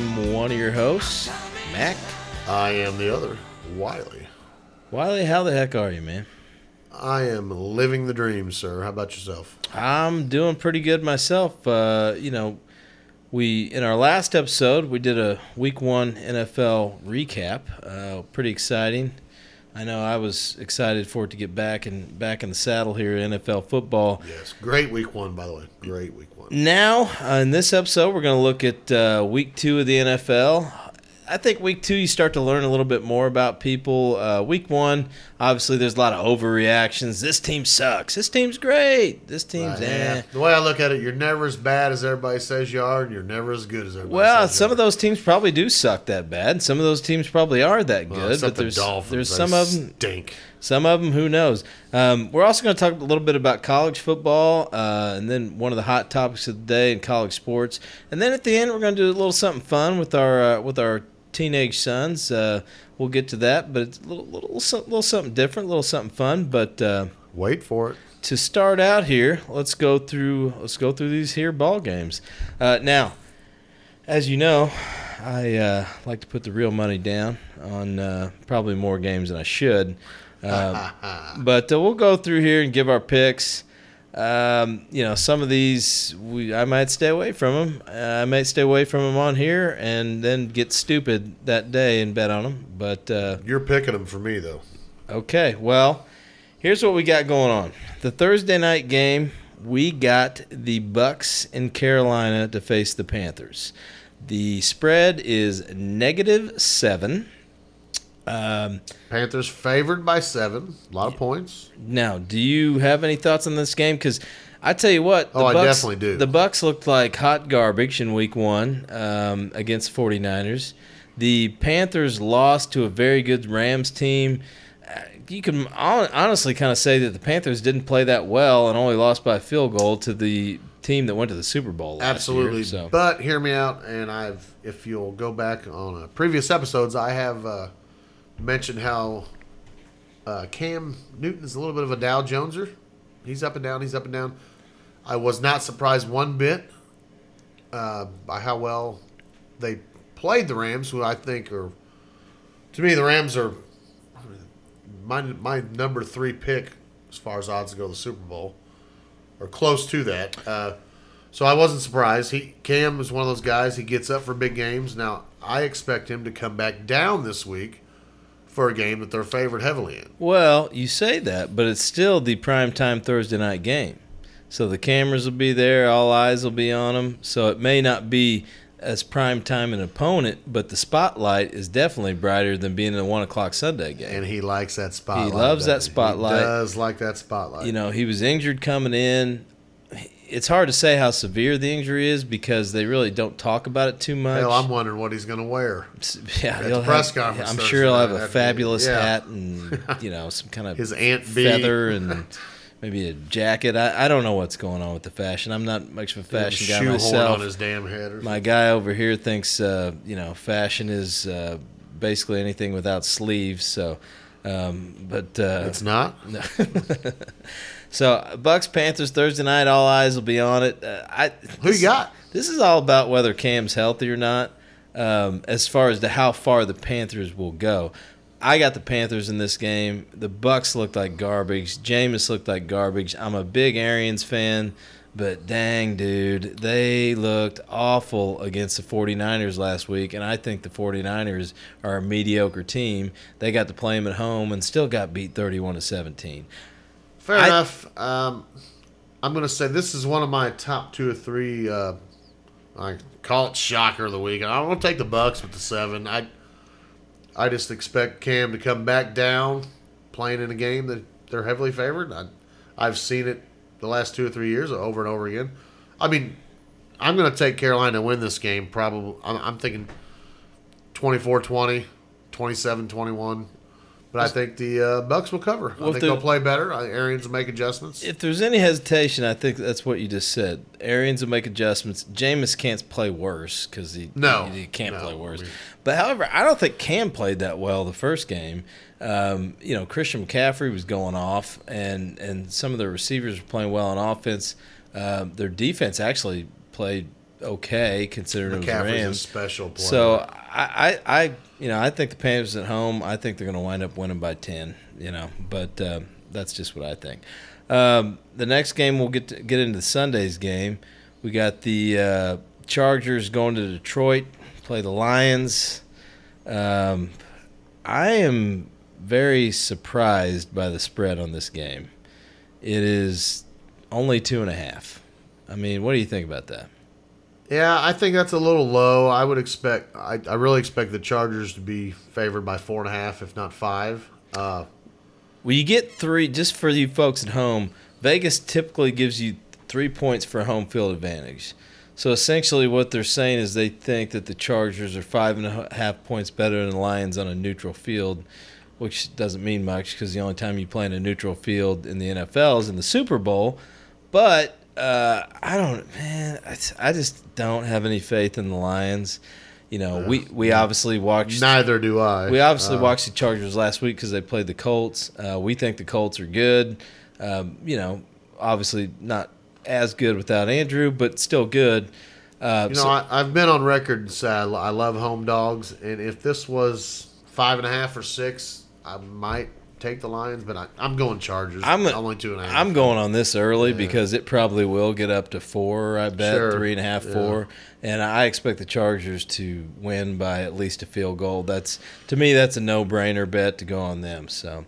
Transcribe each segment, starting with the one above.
I'm one of your hosts, Mac. I am the other, Wiley. Wiley, how the heck are you, man? I am living the dream, sir. How about yourself? I'm doing pretty good myself. We in our last episode, we did a Week 1 NFL recap. Pretty exciting. I know I was excited for it to get back in the saddle here in NFL football. Yes, great Week 1, by the way. Great Week 1. Now, in this episode, we're going to look at Week 2 of the NFL. I think Week 2, you start to learn a little bit more about people. Week 1, obviously there's a lot of overreactions. This team sucks. This team's great. This team's eh. The way I look at it, you're never as bad as everybody says you are, and you're never as good as everybody says you are. Some of those teams probably do suck that bad, and some of those teams probably are that good. Except but the Dolphins. There's some of them stink. Some of them, who knows? We're also going to talk a little bit about college football and then one of the hot topics of the day in college sports. And then at the end, we're going to do a little something fun with our teenage sons. We'll get to that, but it's a little something different, a little something fun. But wait for it. To start out here, let's go through these here ball games. Now, as you know, I like to put the real money down on probably more games than I should. But we'll go through here and give our picks. Some of these I might stay away from them. I might stay away from them on here and then get stupid that day and bet on them. But you're picking them for me, though. Okay. Well, here's what we got going on. The Thursday night game, we got the Bucks in Carolina to face the Panthers. The spread is -7. Panthers favored by 7. A lot of points. Now, do you have any thoughts on this game? Because I tell you what. The Bucks, I definitely do. The Bucks looked like hot garbage in Week 1 against 49ers. The Panthers lost to a very good Rams team. You can honestly kind of say that the Panthers didn't play that well and only lost by a field goal to the team that went to the Super Bowl last year. Absolutely. But hear me out, and if you'll go back on previous episodes, I have mentioned how Cam Newton is a little bit of a Dow Joneser. He's up and down, he's up and down. I was not surprised one bit by how well they played the Rams, who I think are, to me, the Rams are my number 3 pick as far as odds to go to the Super Bowl. Or close to that. So I wasn't surprised. Cam is one of those guys. He gets up for big games. Now, I expect him to come back down this week for a game that they're favored heavily in. Well, you say that, but it's still the primetime Thursday night game. So the cameras will be there. All eyes will be on him. So it may not be as primetime an opponent, but the spotlight is definitely brighter than being in a 1:00 Sunday game. And he likes that spotlight. He loves that spotlight. He does like that spotlight. You know, he was injured coming in. It's hard to say how severe the injury is because they really don't talk about it too much. Hell, I'm wondering what he's going to wear. Yeah, at the press conference. I'm sure he'll have a fabulous hat and some kind of his Aunt feather and maybe a jacket. I don't know what's going on with the fashion. I'm not much of a fashion guy myself. On his damn head or my guy over here thinks, fashion is basically anything without sleeves. So, but it's not. No. So Bucks Panthers Thursday night. All eyes will be on it. Who you got? This is all about whether Cam's healthy or not. As far as to how far the Panthers will go. I got the Panthers in this game. The Bucks looked like garbage. Jameis looked like garbage. I'm a big Arians fan, but dang, dude, they looked awful against the 49ers last week, and I think the 49ers are a mediocre team. They got to play them at home and still got beat 31-17. Fair enough. I'm going to say this is one of my top 2 or 3, I call it shocker of the week. I don't want to take the Bucks with the 7. I just expect Cam to come back down playing in a game that they're heavily favored. I've seen it the last 2 or 3 years over and over again. I mean, I'm going to take Carolina to win this game probably. I'm thinking 24-20, 27-21. But I think the Bucks will cover. Well, I think they'll play better. Arians will make adjustments. If there's any hesitation, I think that's what you just said. Arians will make adjustments. Jameis can't play worse because he can't play worse. But, however, I don't think Cam played that well the first game. Christian McCaffrey was going off, and some of the receivers were playing well on offense. Their defense actually played okay considering McCaffrey's it was the Rams. A special player. So I think the Panthers at home. I think they're going to wind up winning by 10. But that's just what I think. The next game we'll get into Sunday's game. We got the Chargers going to Detroit, play the Lions. I am very surprised by the spread on this game. It is only 2.5. I mean, what do you think about that? Yeah, I think that's a little low. I would expect. I really expect the Chargers to be favored by 4.5, if not 5. Well, you get 3 just for you folks at home. Vegas typically gives you 3 points for home field advantage. So essentially, what they're saying is they think that the Chargers are 5.5 points better than the Lions on a neutral field, which doesn't mean much because the only time you play in a neutral field in the NFL is in the Super Bowl. But I just don't have any faith in the Lions. We obviously watched. Neither do I. We obviously watched the Chargers last week because they played the Colts. We think the Colts are good. Obviously not as good without Andrew, but still good. I've been on record and said I love home dogs, and if this was 5.5 or 6, I might take the Lions, but I'm going Chargers. Only 2.5. I'm going on this early because it probably will get up to 4, I bet, sure. 3.5, 4. And I expect the Chargers to win by at least a field goal. To me, that's a no-brainer bet to go on them. So,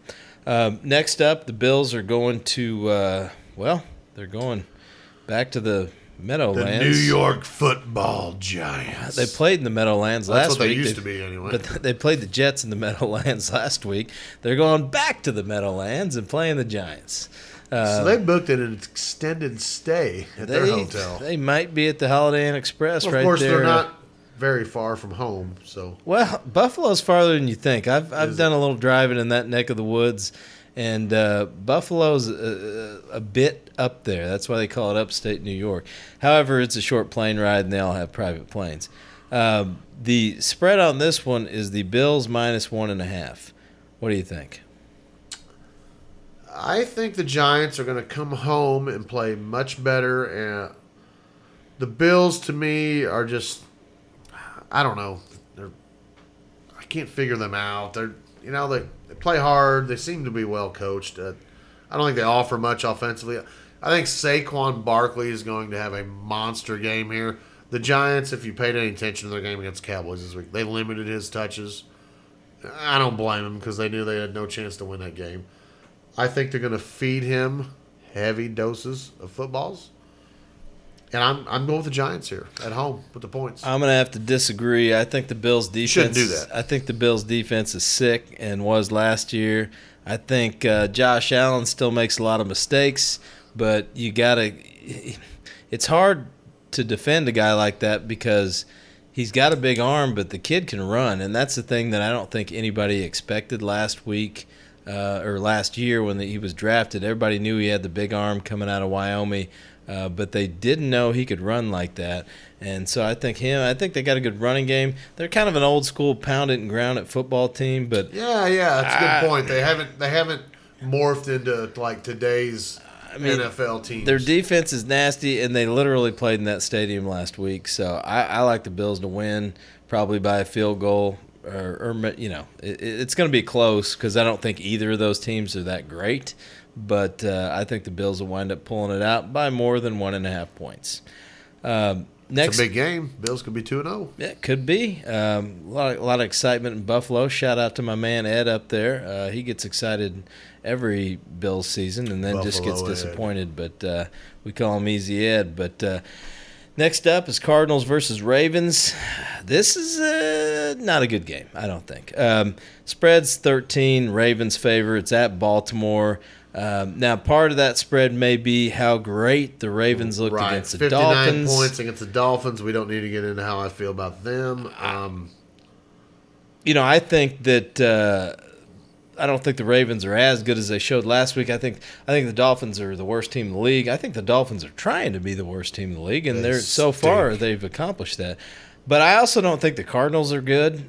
next up, the Bills are going to, they're going back to the Meadowlands. The New York football Giants. They played in the Meadowlands last week. That's what they used to be anyway. But they played the Jets in the Meadowlands last week. They're going back to the Meadowlands and playing the Giants. So they booked an extended stay at their hotel. They might be at the Holiday Inn Express right there. Of course, they're not very far from home. So Buffalo's farther than you think. I've done a little driving in that neck of the woods. And Buffalo's a bit up there. That's why they call it upstate New York. However, it's a short plane ride, and they all have private planes. The spread on this one is the Bills minus 1.5. What do you think? I think the Giants are going to come home and play much better. And the Bills, to me, are just – I don't know. I can't figure them out. They play hard. They seem to be well coached. I don't think they offer much offensively. I think Saquon Barkley is going to have a monster game here. The Giants, if you paid any attention to their game against the Cowboys this week, they limited his touches. I don't blame them because they knew they had no chance to win that game. I think they're going to feed him heavy doses of footballs. And I'm going with the Giants here at home with the points. I'm going to have to disagree. I think the Bills' defense shouldn't do that. I think the Bills' defense is sick and was last year. I think Josh Allen still makes a lot of mistakes, but it's hard to defend a guy like that because he's got a big arm, but the kid can run, and that's the thing that I don't think anybody expected last week. Or last year when he was drafted, everybody knew he had the big arm coming out of Wyoming, but they didn't know he could run like that. And so I think they got a good running game. They're kind of an old school pound it and ground it football team, but yeah, that's a good point. They haven't morphed into like today's NFL teams. Their defense is nasty, and they literally played in that stadium last week. So I like the Bills to win probably by a field goal. It's going to be close because I don't think either of those teams are that great. But I think the Bills will wind up pulling it out by more than 1.5 points. Next, it's a big game. Bills could be 2-0. Yeah, could be. A lot of excitement in Buffalo. Shout out to my man Ed up there. He gets excited every Bills season and then Buffalo just gets disappointed. Ed. But we call him Easy Ed. But next up is Cardinals versus Ravens. This is not a good game, I don't think. Spread's 13, Ravens favor. It's at Baltimore. Now, part of that spread may be how great the Ravens looked against the Dolphins. 59 points against the Dolphins. We don't need to get into how I feel about them. I think that I don't think the Ravens are as good as they showed last week. I think the Dolphins are the worst team in the league. I think the Dolphins are trying to be the worst team in the league, and so far they've accomplished that. But I also don't think the Cardinals are good.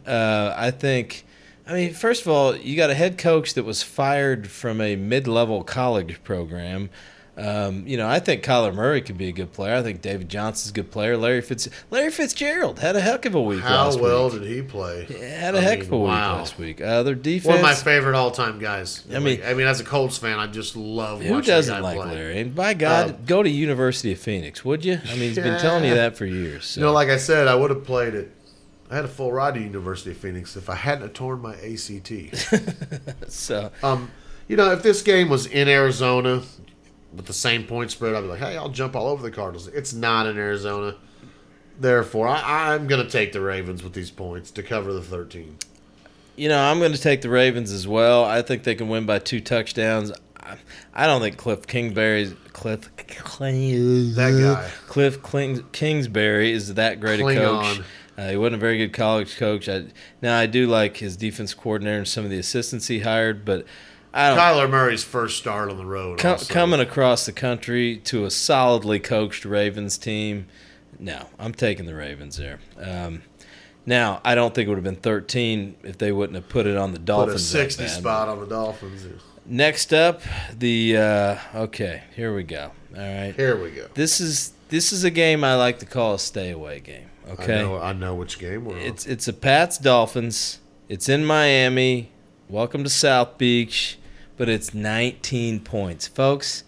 First of all, you got a head coach that was fired from a mid-level college program. You know, I think Kyler Murray could be a good player. I think David Johnson's a good player. Larry Fitzgerald had a heck of a week last week. How well did he play? He had a heck of a week last week. Their defense. One of my favorite all-time guys. I mean, as a Colts fan, I just love watching that guy play. Who doesn't like Larry? And by God, go to University of Phoenix, would you? I mean, he's been telling you that for years. So. You know, like I said, I would have played it. I had a full ride to University of Phoenix if I hadn't torn my ACT. So, you know, if this game was in Arizona with the same point spread, I'd be like, hey, I'll jump all over the Cardinals. It's not in Arizona. Therefore, I'm going to take the Ravens with these points to cover the 13. You know, I'm going to take the Ravens as well. I think they can win by 2 touchdowns. I don't think Cliff Kingsbury is that great a coach. He wasn't a very good college coach. I do like his defense coordinator and some of the assistants he hired, but Kyler Murray's first start on the road. Coming across the country to a solidly coached Ravens team, no, I'm taking the Ravens there. Now, I don't think it would have been 13 if they wouldn't have put it on the Dolphins. Put a 60 spot on the Dolphins. Next up, here we go. All right. Here we go. This is a game I like to call a stay-away game. Okay. I know which game we're on. It's a Pats-Dolphins. It's in Miami. Welcome to South Beach. But it's 19 points. Folks,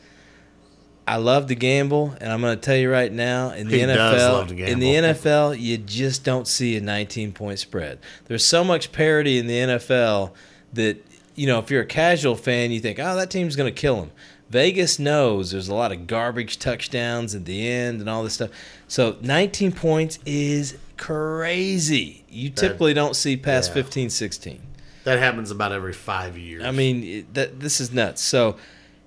I love to gamble, and I'm going to tell you right now, in the NFL, you just don't see a 19-point spread. There's so much parity in the NFL that, you know, if you're a casual fan, you think, oh, that team's going to kill them. Vegas knows there's a lot of garbage touchdowns at the end and all this stuff. So 19 points is crazy. You typically don't see past 15, 16. That happens about every 5 years. I mean, this is nuts. So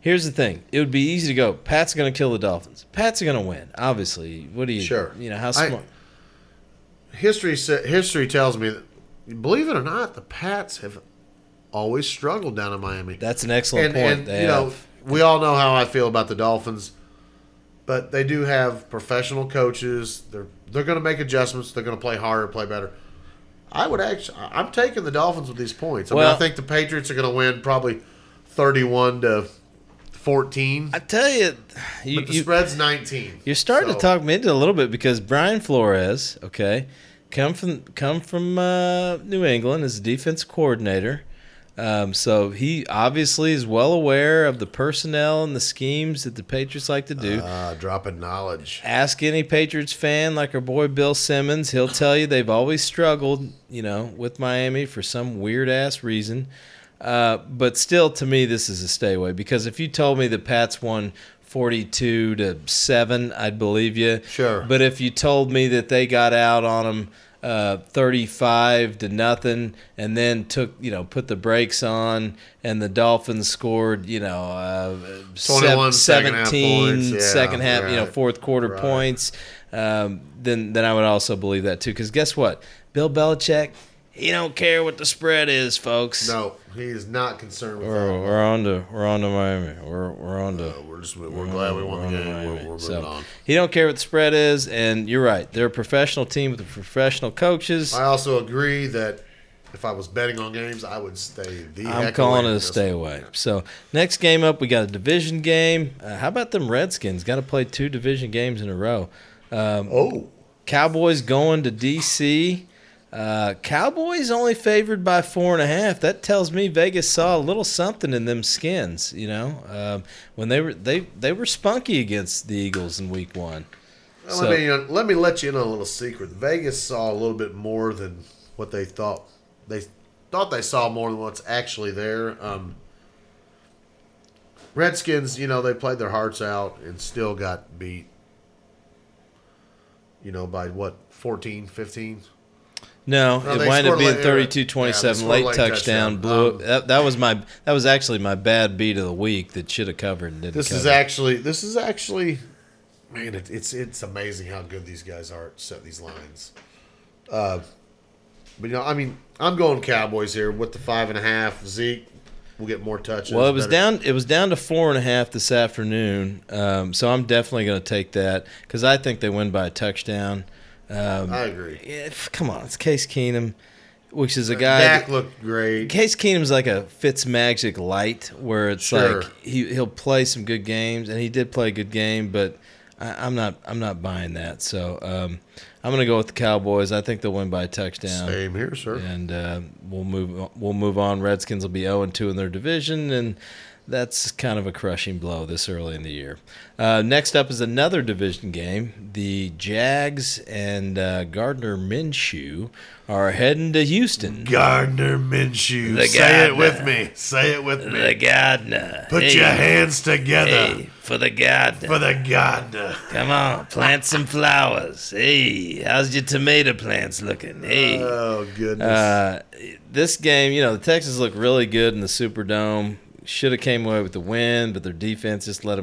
here's the thing. It would be easy to go, Pat's going to kill the Dolphins. Pat's going to win, obviously. What do you you know, how smart? History tells me that, believe it or not, the Pats have always struggled down in Miami. That's an excellent point. And, you know, we all know how I feel about the Dolphins, but they do have professional coaches. They're going to make adjustments. They're going to play harder, play better. I'm taking the Dolphins with these points. I mean, I think the Patriots are going to win probably 31-14. I tell you, but the spread's 19. You're starting to talk me into it a little bit because Brian Flores, come from New England as a defense coordinator. So he obviously is well aware of the personnel and the schemes that the Patriots like to do. Dropping knowledge. Ask any Patriots fan like our boy Bill Simmons. He'll tell you they've always struggled, you know, with Miami for some weird-ass reason. But still, to me, this is a stay-away because if you told me the Pats won 42-7, I'd believe you. Sure. But if you told me that they got out on them 35-0, and then put the brakes on, and the Dolphins scored 17 second half fourth quarter points. Then I would also believe that too. Because guess what, Bill Belichick, he don't care what the spread is, folks. No, he is not concerned with that. We're on to Miami. We're glad we won the game. We're moving on. He don't care what the spread is, and you're right. They're a professional team with professional coaches. I also agree that if I was betting on games, I would stay the I'm calling it a stay away. So next game up, we got a division game. How about them Redskins? Got to play 2 division games in a row. Cowboys going to D.C., Cowboys only favored by 4.5. That tells me Vegas saw a little something in them skins, you know. When they were spunky against the Eagles in week 1. Well, so, let me let you in on a little secret. Vegas saw a little bit more than what they thought. They thought they saw more than what's actually there. Redskins, you know, they played their hearts out and still got beat, you know, by what, 14, 15? No, it wound up being 32-27, late touchdown. Blew that was actually my bad beat of the week that should have covered and didn't. This is actually, man, it's amazing how good these guys are at setting these lines. But you know, I mean, I'm going Cowboys here with the 5.5. Zeke will get more touches. Well, it was down to 4.5 this afternoon. So I'm definitely going to take that because I think they win by a touchdown. I agree. Yeah, come on, it's Case Keenum. which is a guy that looked great. Case Keenum's like a Fitzmagic light, where it's like he'll play some good games, and he did play a good game, but I'm not buying that. So I'm going to go with the Cowboys. I think they'll win by a touchdown. Same here, sir. And we'll move on. Redskins will be 0-2 in their division, and that's kind of a crushing blow this early in the year. Next up is another division game. The Jags and Gardner Minshew are heading to Houston. Gardner Minshew. Say it with me. The Gardner. Put your hands together. Hey, for the Gardner. For the Gardner. Come on, plant some flowers. Hey, how's your tomato plants looking? Hey. Oh, goodness. This game, the Texans look really good in the Superdome. Should have came away with the win, but their defense just let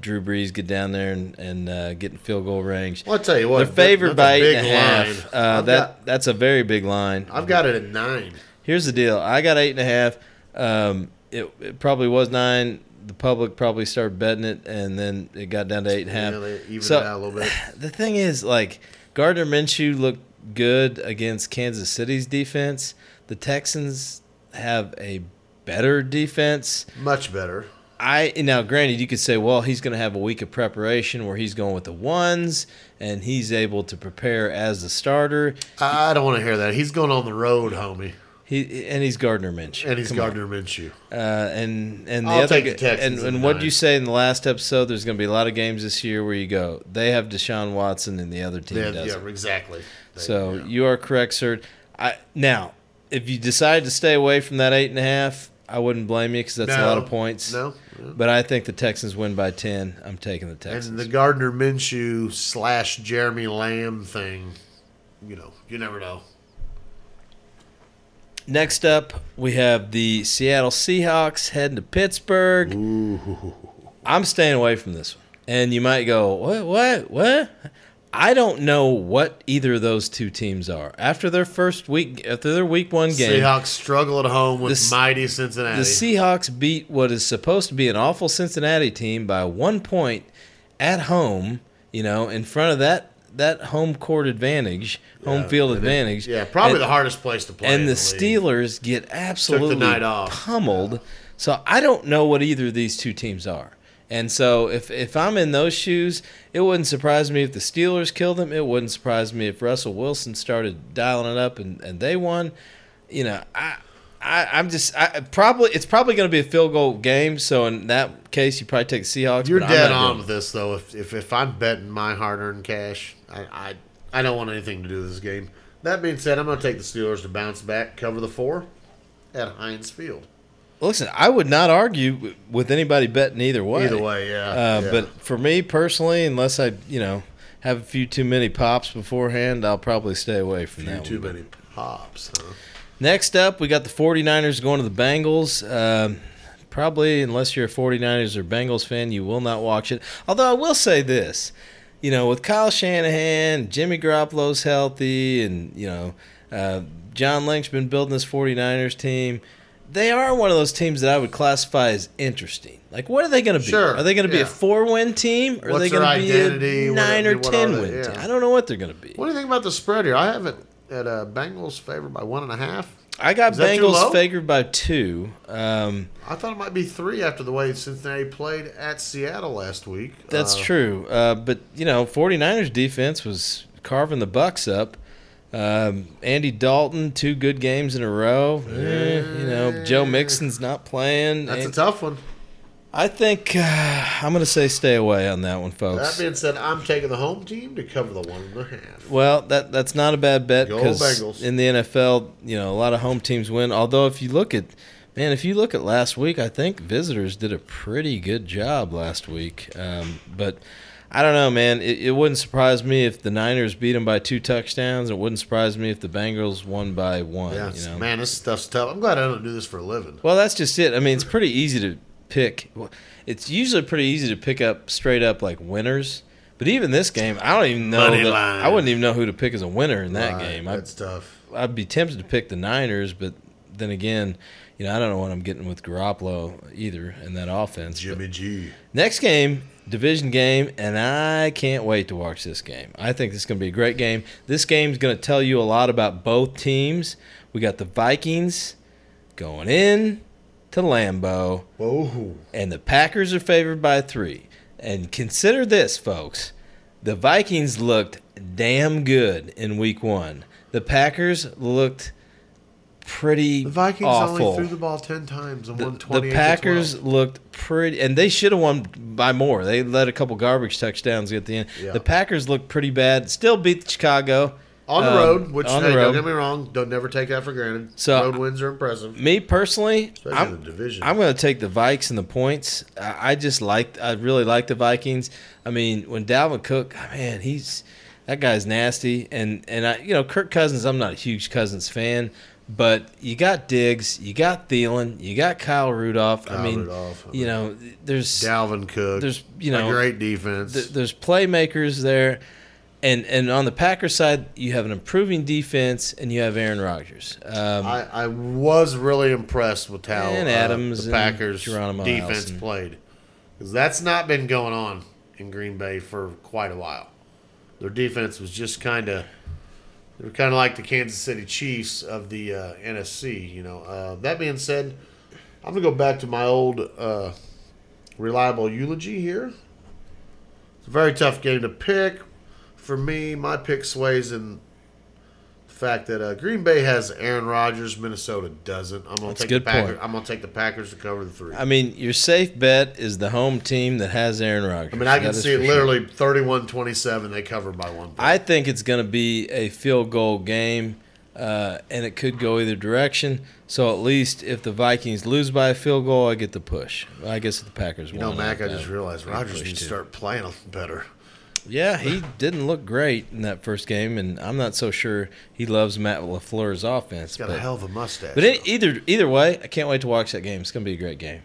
Drew Brees get down there and get in field goal range. Well, I'll tell you what. They're favored by 8.5. That's a very big line. I've got it at 9. Here's the deal. I got 8.5. It probably was 9. The public probably started betting it, and then it got down to 8.5. Really evened it out a little bit. The thing is, Gardner Minshew looked good against Kansas City's defense. The Texans have a better defense. Much better. Now, granted, you could say, well, he's going to have a week of preparation where he's going with the ones, and he's able to prepare as the starter. I don't want to hear that. He's going on the road, homie. He's Gardner Minshew. And he's Gardner Minshew. And the I'll other take the Texans and what do you say in the last episode? There's going to be a lot of games this year where you go, they have Deshaun Watson and the other team doesn't. Yeah, exactly. You are correct, sir. Now, if you decide to stay away from that 8.5, I wouldn't blame you because that's a lot of points. No. But I think the Texans win by 10. I'm taking the Texans. And the Gardner Minshew / Jeremy Lamb thing, you never know. Next up, we have the Seattle Seahawks heading to Pittsburgh. Ooh. I'm staying away from this one. And you might go, what? I don't know what either of those two teams are. After their week one game. Seahawks struggle at home with mighty Cincinnati. The Seahawks beat what is supposed to be an awful Cincinnati team by 1 point at home, in front of that home court advantage, home field advantage. Yeah, probably the hardest place to play. And the Steelers get absolutely pummeled. Yeah. So I don't know what either of these two teams are. And so if I'm in those shoes, it wouldn't surprise me if the Steelers killed them. It wouldn't surprise me if Russell Wilson started dialing it up and they won. It's probably going to be a field goal game. So in that case, you probably take the Seahawks. You're dead on with this though. If I'm betting my hard-earned cash, I don't want anything to do with this game. That being said, I'm going to take the Steelers to bounce back, cover the 4 at Heinz Field. Listen, I would not argue with anybody betting either way. Either way, yeah. But for me personally, unless I, have a few too many pops beforehand, I'll probably stay away from that. Many pops, huh? Next up, we got the 49ers going to the Bengals. Probably, unless you're a 49ers or Bengals fan, you will not watch it. Although I will say this, with Kyle Shanahan, Jimmy Garoppolo's healthy, and, John Lynch's been building this 49ers team. They are one of those teams that I would classify as interesting. What are they going to be? Sure. Are they going to be a 4-win team? Or are they going to be a 9 or 10-win team? I don't know what they're going to be. What do you think about the spread here? I have it at Bengals favored by 1.5. I got Bengals favored by 2. I thought it might be 3 after the way Cincinnati played at Seattle last week. That's true. But, 49ers defense was carving the Bucks up. Andy Dalton, 2 good games in a row. Joe Mixon's not playing. That's a tough one. I think I'm going to say stay away on that one, folks. That being said, I'm taking the home team to cover the 1.5. Well, that's not a bad bet because in the NFL, a lot of home teams win. Although if you look at last week, I think visitors did a pretty good job last week. But I don't know, man. It wouldn't surprise me if the Niners beat them by 2 touchdowns. It wouldn't surprise me if the Bengals won by 1. Yeah, man, this stuff's tough. I'm glad I don't do this for a living. Well, that's just it. I mean, it's pretty easy to pick. It's usually pretty easy to pick up straight up winners. But even this game, I don't even know. I wouldn't even know who to pick as a winner in that game. That's tough. I'd be tempted to pick the Niners, but then again, you know, I don't know what I'm getting with Garoppolo either in that offense. Jimmy G. Next game, division game, and I can't wait to watch this game. I think this is going to be a great game. This game's going to tell you a lot about both teams. We got the Vikings going in to Lambeau. Whoa. And the Packers are favored by 3. And consider this, folks. The Vikings looked damn good in week 1. The Packers looked pretty awful. The Vikings only threw the ball 10 times and won 28. The Packers looked pretty, and they should have won by more. They let a couple garbage touchdowns at the end. Yeah. The Packers looked pretty bad. Still beat Chicago. On the road, which, hey, don't get me wrong, don't never take that for granted. So road wins are impressive. Me personally, especially in the division, I'm going to take the Vikes and the points. I really like the Vikings. I mean, when Dalvin Cook, man, that guy's nasty. And I, you know, Kirk Cousins, I'm not a huge Cousins fan, but you got Diggs, you got Thielen, you got Kyle Rudolph. You know, there's Dalvin Cook. There's, you know, a great defense. There's playmakers there. And on the Packers side, you have an improving defense, and you have Aaron Rodgers. I was really impressed with how Adams, the Packers' defense played, because that's not been going on in Green Bay for quite a while. Their defense was just they were kind of like the Kansas City Chiefs of the NFC. You know. That being said, I'm gonna go back to my old reliable eulogy here. It's a very tough game to pick. For me, my pick sways in the fact that Green Bay has Aaron Rodgers, Minnesota doesn't. I'm gonna take the Packers to cover the 3. I mean, your safe bet is the home team that has Aaron Rodgers. I mean, I can see it literally 31-27. They cover by 1 point. I think it's gonna be a field goal game, and it could go either direction. So at least if the Vikings lose by a field goal, I get the push. I guess if the Packers win. You know, Mac, I just realized Rodgers needs to start playing better. Yeah, he didn't look great in that first game, and I'm not so sure he loves Matt LaFleur's offense. He's got a hell of a mustache. But either way, I can't wait to watch that game. It's going to be a great game.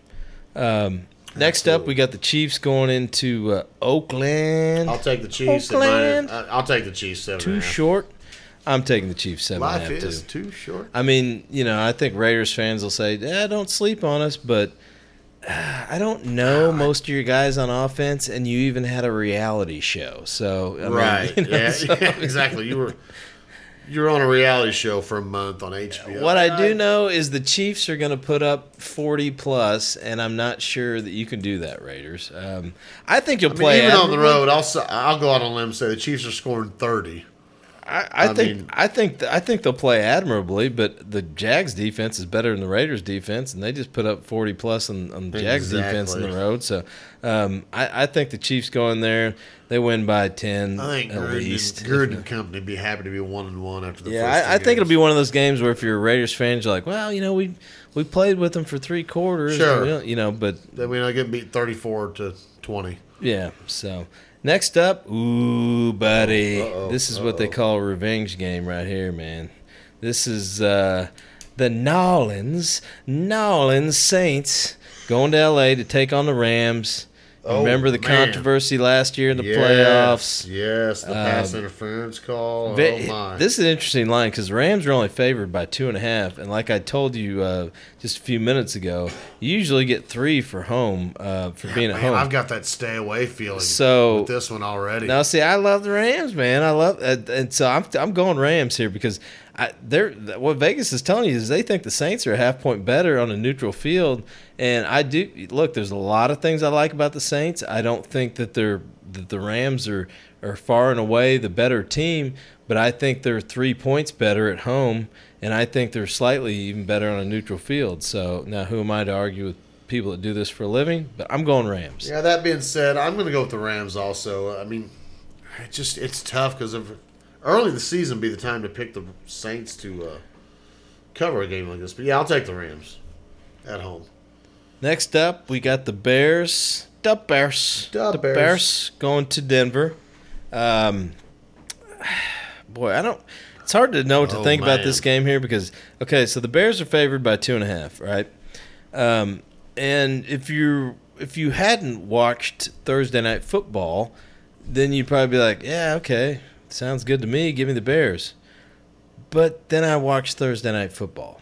Next up, we got the Chiefs going into Oakland. I'll take the Chiefs. I'll take the Chiefs 7.5. Too short. I'm taking the Chiefs 7.5 too. Life is too short. I mean, you know, I think Raiders fans will say, don't sleep on us, but – I don't know most of your guys on offense, and you even had a reality show. So right, mean, you know, yeah, exactly. You were on a reality show for a month on HBO. What I do know is the Chiefs are going to put up 40+, and I'm not sure that you can do that, Raiders. I think you'll play even on the road. I'll go out on a limb and say the Chiefs are scoring 30. I think they'll play admirably, but the Jags defense is better than the Raiders defense, and they just put up 40+ on the Jags defense on the road. So I think the Chiefs go in there, they win by 10. I think Gruden company be happy to be 1-1 after the first. Yeah, I think it'll be one of those games where if you're a Raiders fan, you're like, well, you know, we played with them for 3 quarters, sure, but then we not get beat 34-20. Yeah, so. Next up, ooh, buddy. This is what they call a revenge game right here, man. This is the New Orleans Saints going to L.A. to take on the Rams. Remember the controversy last year in the playoffs? Yes, the pass interference call. This is an interesting line because the Rams are only favored by 2.5. And like I told you just a few minutes ago, you usually get 3 for home for being at home. I've got that stay away feeling with this one already. Now, see, I love the Rams, man. And so I'm going Rams here because what Vegas is telling you is they think the Saints are a half-point better on a neutral field, and I do. Look, there's a lot of things I like about the Saints. I don't think that the Rams are far and away the better team, but I think they're 3 points better at home, and I think they're slightly even better on a neutral field. So now who am I to argue with people that do this for a living? But I'm going Rams. Yeah, that being said, I'm going to go with the Rams also. I mean, it's tough because of – early in the season be the time to pick the Saints to cover a game like this. But, yeah, I'll take the Rams at home. Next up, we got the Bears. The Bears going to Denver. It's hard to know what to think about this game here because, so the Bears are favored by 2.5, right? And if you hadn't watched Thursday Night Football, then you'd probably be like, yeah, okay. Sounds good to me. Give me the Bears. But then I watched Thursday Night Football.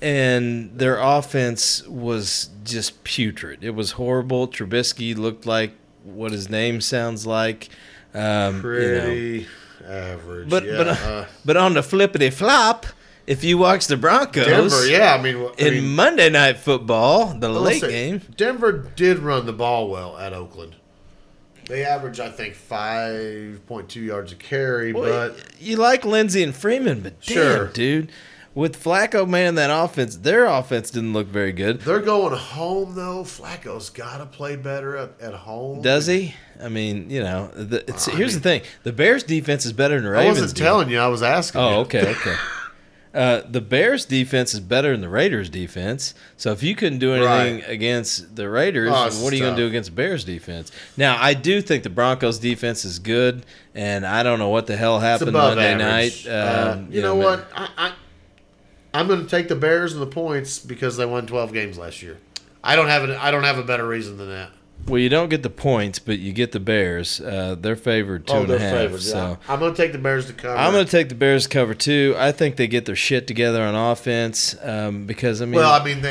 And their offense was just putrid. It was horrible. Trubisky looked like what his name sounds like. Pretty average. But on the flippity flop, if you watch the Broncos, Denver, in Monday Night Football, the late game, Denver did run the ball well at Oakland. They average, I think, 5.2 yards a carry. Well, but you like Lindsey and Freeman, but sure, damn, dude, with Flacco manning that offense, their offense didn't look very good. They're going home though. Flacco's got to play better at home. Does he? I mean, you know, here's the thing: the Bears' defense is better than the Ravens. I wasn't telling you. I was asking. Oh, okay. The Bears' defense is better than the Raiders' defense. So if you couldn't do anything against the Raiders, what are you going to do against the Bears' defense? Now, I do think the Broncos' defense is good, and I don't know what the hell happened Monday night. You know what? I'm going to take the Bears and the points because they won 12 games last year. I don't have a better reason than that. Well, you don't get the points, but you get the Bears. They're favored 2.5. Favored, yeah. So I'm going to take the Bears to cover. I'm going to take the Bears to cover too. I think they get their shit together on offense because I mean. Well, I mean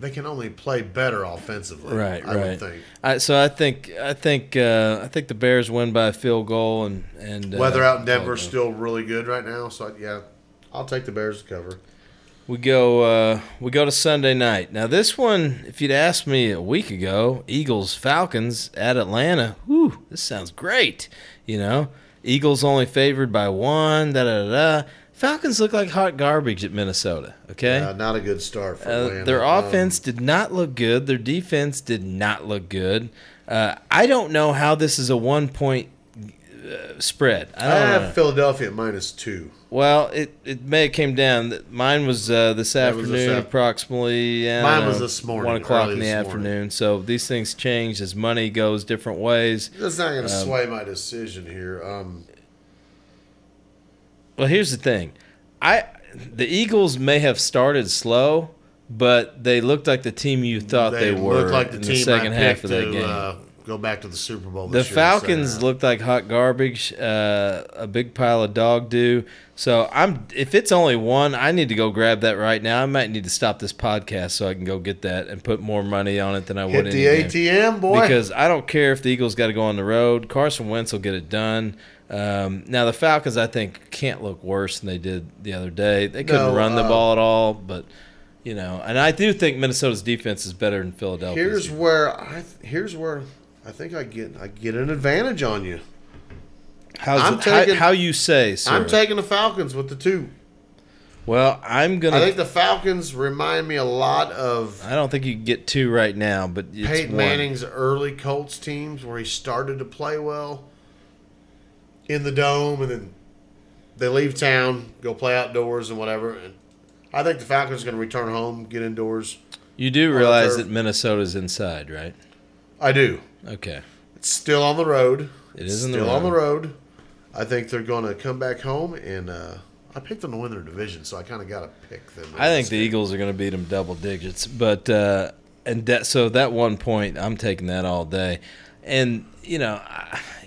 they can only play better offensively. Right. Would think. I think the Bears win by a field goal and weather out in Denver still really good right now. So yeah, I'll take the Bears to cover. We go to Sunday night. Now this one, if you'd asked me a week ago, Eagles Falcons at Atlanta. Whew, this sounds great. You know, Eagles only favored by 1. Falcons look like hot garbage at Minnesota. Okay, not a good start for Atlanta. Their offense did not look good. Their defense did not look good. I don't know how this is a 1-point spread. I have Philadelphia at -2. Well, it may have came down. Mine was this afternoon, approximately. Mine was this morning, 1:00 in the afternoon. So these things change as money goes different ways. That's not going to sway my decision here. Well, here's the thing: the Eagles may have started slow, but they looked like the team you thought they were in the second half of that game. Go back to the Super Bowl this year. The Falcons looked like hot garbage, a big pile of dog do. So if it's only 1, I need to go grab that right now. I might need to stop this podcast so I can go get that and put more money on it than I would anyway. Hit the ATM, boy. Because I don't care if the Eagles got to go on the road. Carson Wentz will get it done. Now, the Falcons, I think, can't look worse than they did the other day. They couldn't run the ball at all, but... You know, and I do think Minnesota's defense is better than Philadelphia's. Here's where I think I get an advantage on you. How you say, sir? I'm taking the Falcons with the 2. Well, I think the Falcons remind me a lot of... I don't think you can get 2 right now, but it's Peyton Manning's early Colts teams where he started to play well in the dome, and then they leave town, go play outdoors and whatever, and I think the Falcons are going to return home, get indoors. You do realize that Minnesota's inside, right? I do. Okay. It's still on the road. It is still on the road. I think they're going to come back home, and I picked them to win their division, so I kind of got to pick them. I think the Eagles are going to beat them double digits, but so that 1 point, I'm taking that all day. And you know,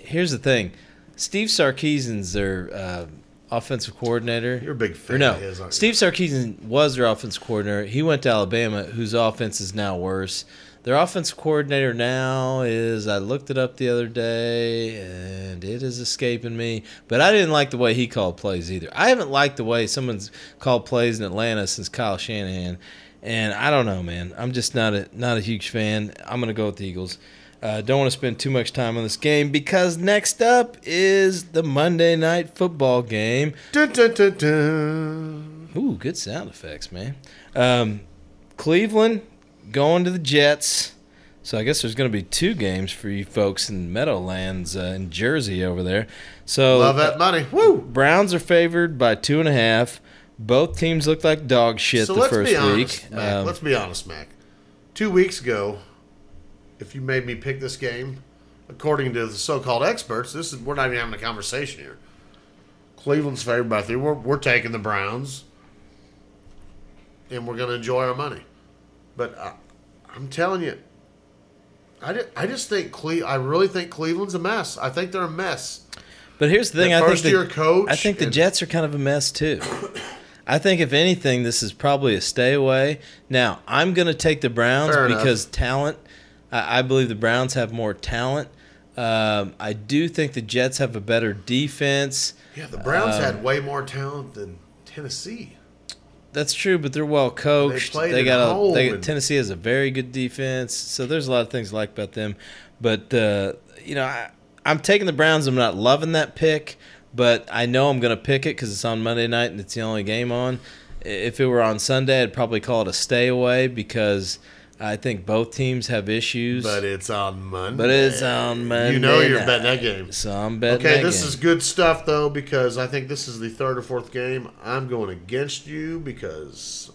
here's the thing: Steve Sarkisian's their offensive coordinator. You're a big fan of his, aren't you? Steve Sarkisian was their offensive coordinator. He went to Alabama, whose offense is now worse. Their offensive coordinator now is, I looked it up the other day, and it is escaping me. But I didn't like the way he called plays either. I haven't liked the way someone's called plays in Atlanta since Kyle Shanahan. And I don't know, man. I'm just not a huge fan. I'm going to go with the Eagles. Don't want to spend too much time on this game because next up is the Monday Night Football game. Dun, dun, dun, dun. Ooh, good sound effects, man. Cleveland going to the Jets. So I guess there's going to be 2 games for you folks in Meadowlands in Jersey over there. So love that money. Woo! Browns are favored by 2.5. Both teams look like dog shit the first week. Let's be honest, Mac. 2 weeks ago, if you made me pick this game, according to the so-called experts, we're not even having a conversation here. Cleveland's favored by 3. We're taking the Browns, and we're going to enjoy our money. But I'm telling you, I just think Cleveland's a mess. I think they're a mess. But here's the thing: I think the Jets are kind of a mess too. I think if anything, this is probably a stay away. Now I'm going to take the Browns because talent. I believe the Browns have more talent. I do think the Jets have a better defense. Yeah, the Browns had way more talent than Tennessee. That's true, but they're well coached. Tennessee has a very good defense, so there's a lot of things I like about them. But I'm taking the Browns. I'm not loving that pick, but I know I'm going to pick it because it's on Monday night and it's the only game on. If it were on Sunday, I'd probably call it a stay away because I think both teams have issues. But it's on Monday. You know you're betting that game. So I'm betting that game. Okay, this is good stuff, though, because I think this is the third or fourth game. I'm going against you because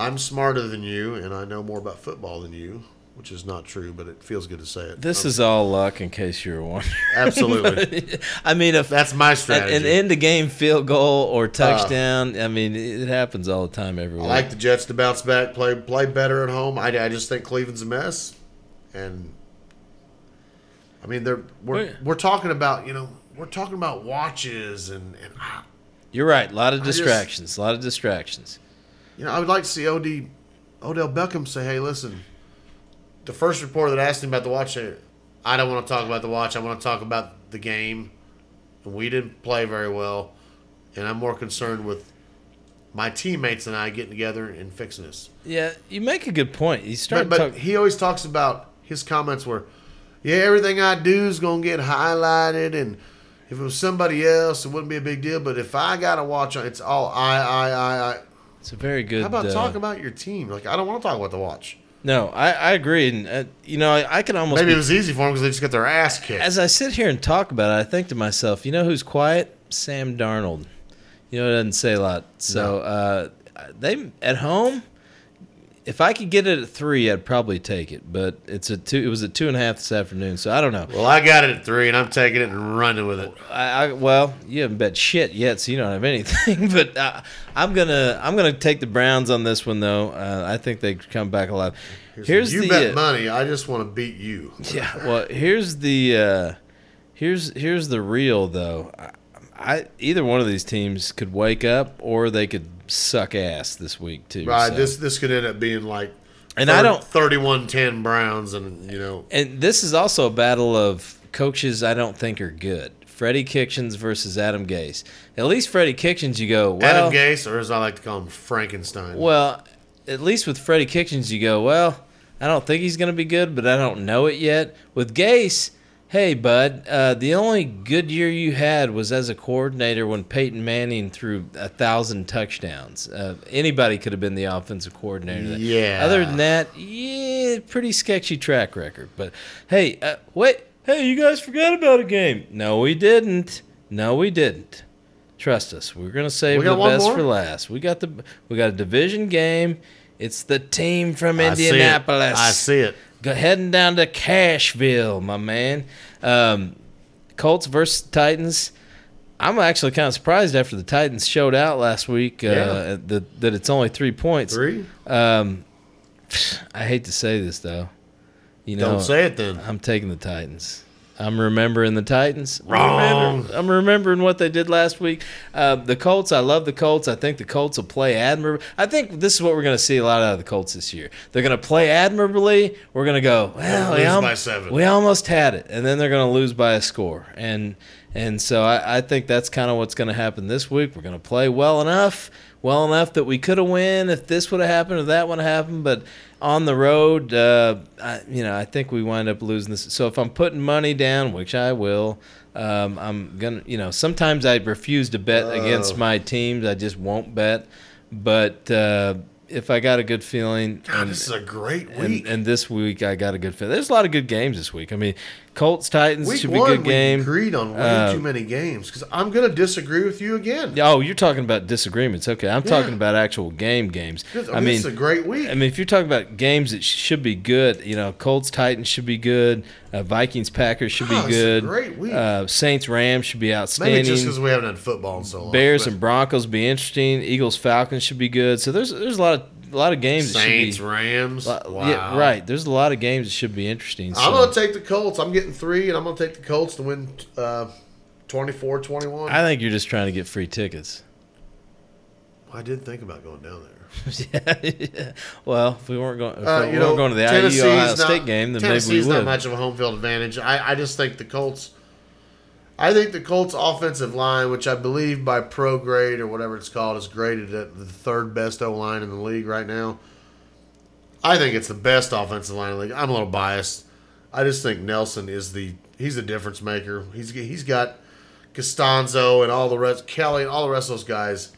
I'm smarter than you, and I know more about football than you, which is not true, but it feels good to say it. This is all luck, in case you were wondering. Absolutely. I mean, if that's my strategy. An end-of-game field goal or touchdown, it happens all the time everywhere. I like the Jets to bounce back, play better at home. I just think Cleveland's a mess. And, we're talking about, watches. and You're right. A lot of distractions. I would like to see Odell Beckham say, hey, listen, the first reporter that asked him about the watch, I don't want to talk about the watch. I want to talk about the game. We didn't play very well, and I'm more concerned with my teammates and I getting together and fixing this. Yeah, you make a good point. But he always talks about his comments were, yeah, everything I do is going to get highlighted, and if it was somebody else, it wouldn't be a big deal. But if I got a watch on, it's all I. It's a very good. How about talking about your team? Like, I don't want to talk about the watch. No, I agree. And, I can almost. Maybe it was easy for them because they just got their ass kicked. As I sit here and talk about it, I think to myself, you know who's quiet? Sam Darnold. It doesn't say a lot. So, no. They at home, if I could get it at 3, I'd probably take it. But it's at 2. It was at 2.5 this afternoon, so I don't know. Well, I got it at 3, and I'm taking it and running with it. Well, you haven't bet shit yet, so you don't have anything. But I'm gonna take the Browns on this one, though. I think they come back alive. You bet money. I just want to beat you. Yeah. Well, here's the real though. I either one of these teams could wake up or they could suck ass this week too. Right, so. This could end up being like 31-10 Browns, and. And this is also a battle of coaches I don't think are good. Freddie Kitchens versus Adam Gase. At least Freddie Kitchens, you go, well, Adam Gase, or as I like to call him, Frankenstein. Well, at least with Freddie Kitchens, you go, well, I don't think he's going to be good, but I don't know it yet. With Gase. Hey, bud, the only good year you had was as a coordinator when Peyton Manning threw 1,000 touchdowns. Anybody could have been the offensive coordinator. Yeah. Other than that, pretty sketchy track record. But, hey, wait. Hey, you guys forgot about a game. No, we didn't. Trust us. We're going to save the best for last. We got a division game. It's the team from Indianapolis. I see it. Heading down to Cashville, my man. Colts versus Titans. I'm actually kind of surprised after the Titans showed out last week that it's only 3 points. Three? I hate to say this, though. Don't say it, then. I'm taking the Titans. I'm remembering the Titans. Wrong. I'm remembering what they did last week. The Colts, I love the Colts. I think the Colts will play admirably. I think this is what we're going to see a lot out of the Colts this year. They're going to play admirably. We're going to go, well, by 7. We almost had it. And then they're going to lose by a score. And so I think that's kind of what's going to happen this week. We're going to play well enough that we could have won if this would have happened or that would have happened. But on the road, I think we wind up losing this. So if I'm putting money down, which I will, I'm going to, sometimes I refuse to bet against my teams. I just won't bet. But if I got a good feeling. God, this is a great week. And this week I got a good feeling. There's a lot of good games this week. I mean, Colts-Titans should be a good game. We agreed on way too many games because I'm going to disagree with you again. Oh, you're talking about disagreements. Okay, I'm talking about actual games. It's a great week. I mean, if you're talking about games that should be good, Colts-Titans should be good. Vikings-Packers should be good. It's a great week. Saints-Rams should be outstanding. Maybe just because we haven't had football in so long. Bears and Broncos be interesting. Eagles-Falcons should be good. So there's a lot of games. Saints, that should be, Rams. Wow. Yeah, right. There's a lot of games that should be interesting. So. I'm going to take the Colts. I'm getting 3, and I'm going to take the Colts to win 24-21. I think you're just trying to get free tickets. I did think about going down there. Yeah. Well, if we weren't going, if we weren't going to the IU Ohio State game, then maybe we would. Tennessee's not much of a home field advantage. I just think the Colts. I think the Colts' offensive line, which I believe by pro grade or whatever it's called, is graded at the third best O-line in the league right now. I think it's the best offensive line in the league. I'm a little biased. I just think Nelson is he's the difference maker. He's got Costanzo and all the rest, Kelly and all the rest of those guys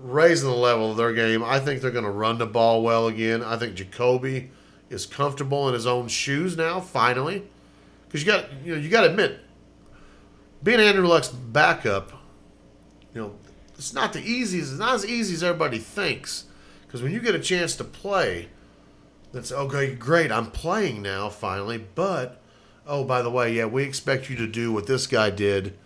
raising the level of their game. I think they're going to run the ball well again. I think Jacoby is comfortable in his own shoes now, finally, because you got to admit. Being Andrew Luck's backup, it's not the easiest. It's not as easy as everybody thinks. Because when you get a chance to play, that's okay, great. I'm playing now finally, but by the way, we expect you to do what this guy did,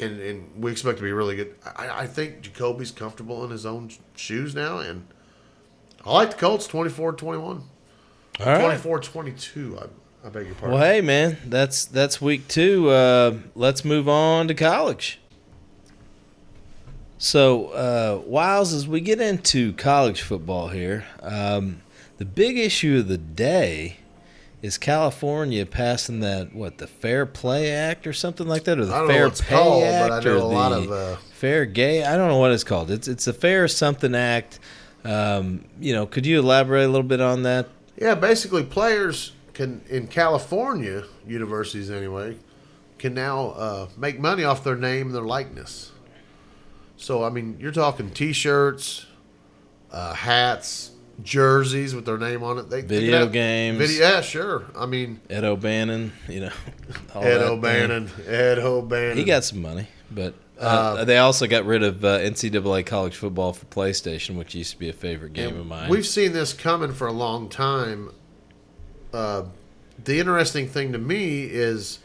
and we expect to be really good. I think Jacoby's comfortable in his own shoes now, and I like the Colts 24-21, 24-22. I beg your pardon. Well, hey, man, that's week two. Let's move on to college. So, Wiles, as we get into college football here, the big issue of the day is California passing the Fair Play Act or something like that, or the Fair Pay Act, or the Fair Gay. I don't know what it's called. It's a Fair something act. Could you elaborate a little bit on that? Yeah, basically, players in California, universities anyway, can now make money off their name and their likeness. So, I mean, you're talking T-shirts, hats, jerseys with their name on it. Video games. Yeah, sure. I mean, Ed O'Bannon, Ed O'Bannon. He got some money, but they also got rid of NCAA college football for PlayStation, which used to be a favorite game of mine. We've seen this coming for a long time. The interesting thing to me is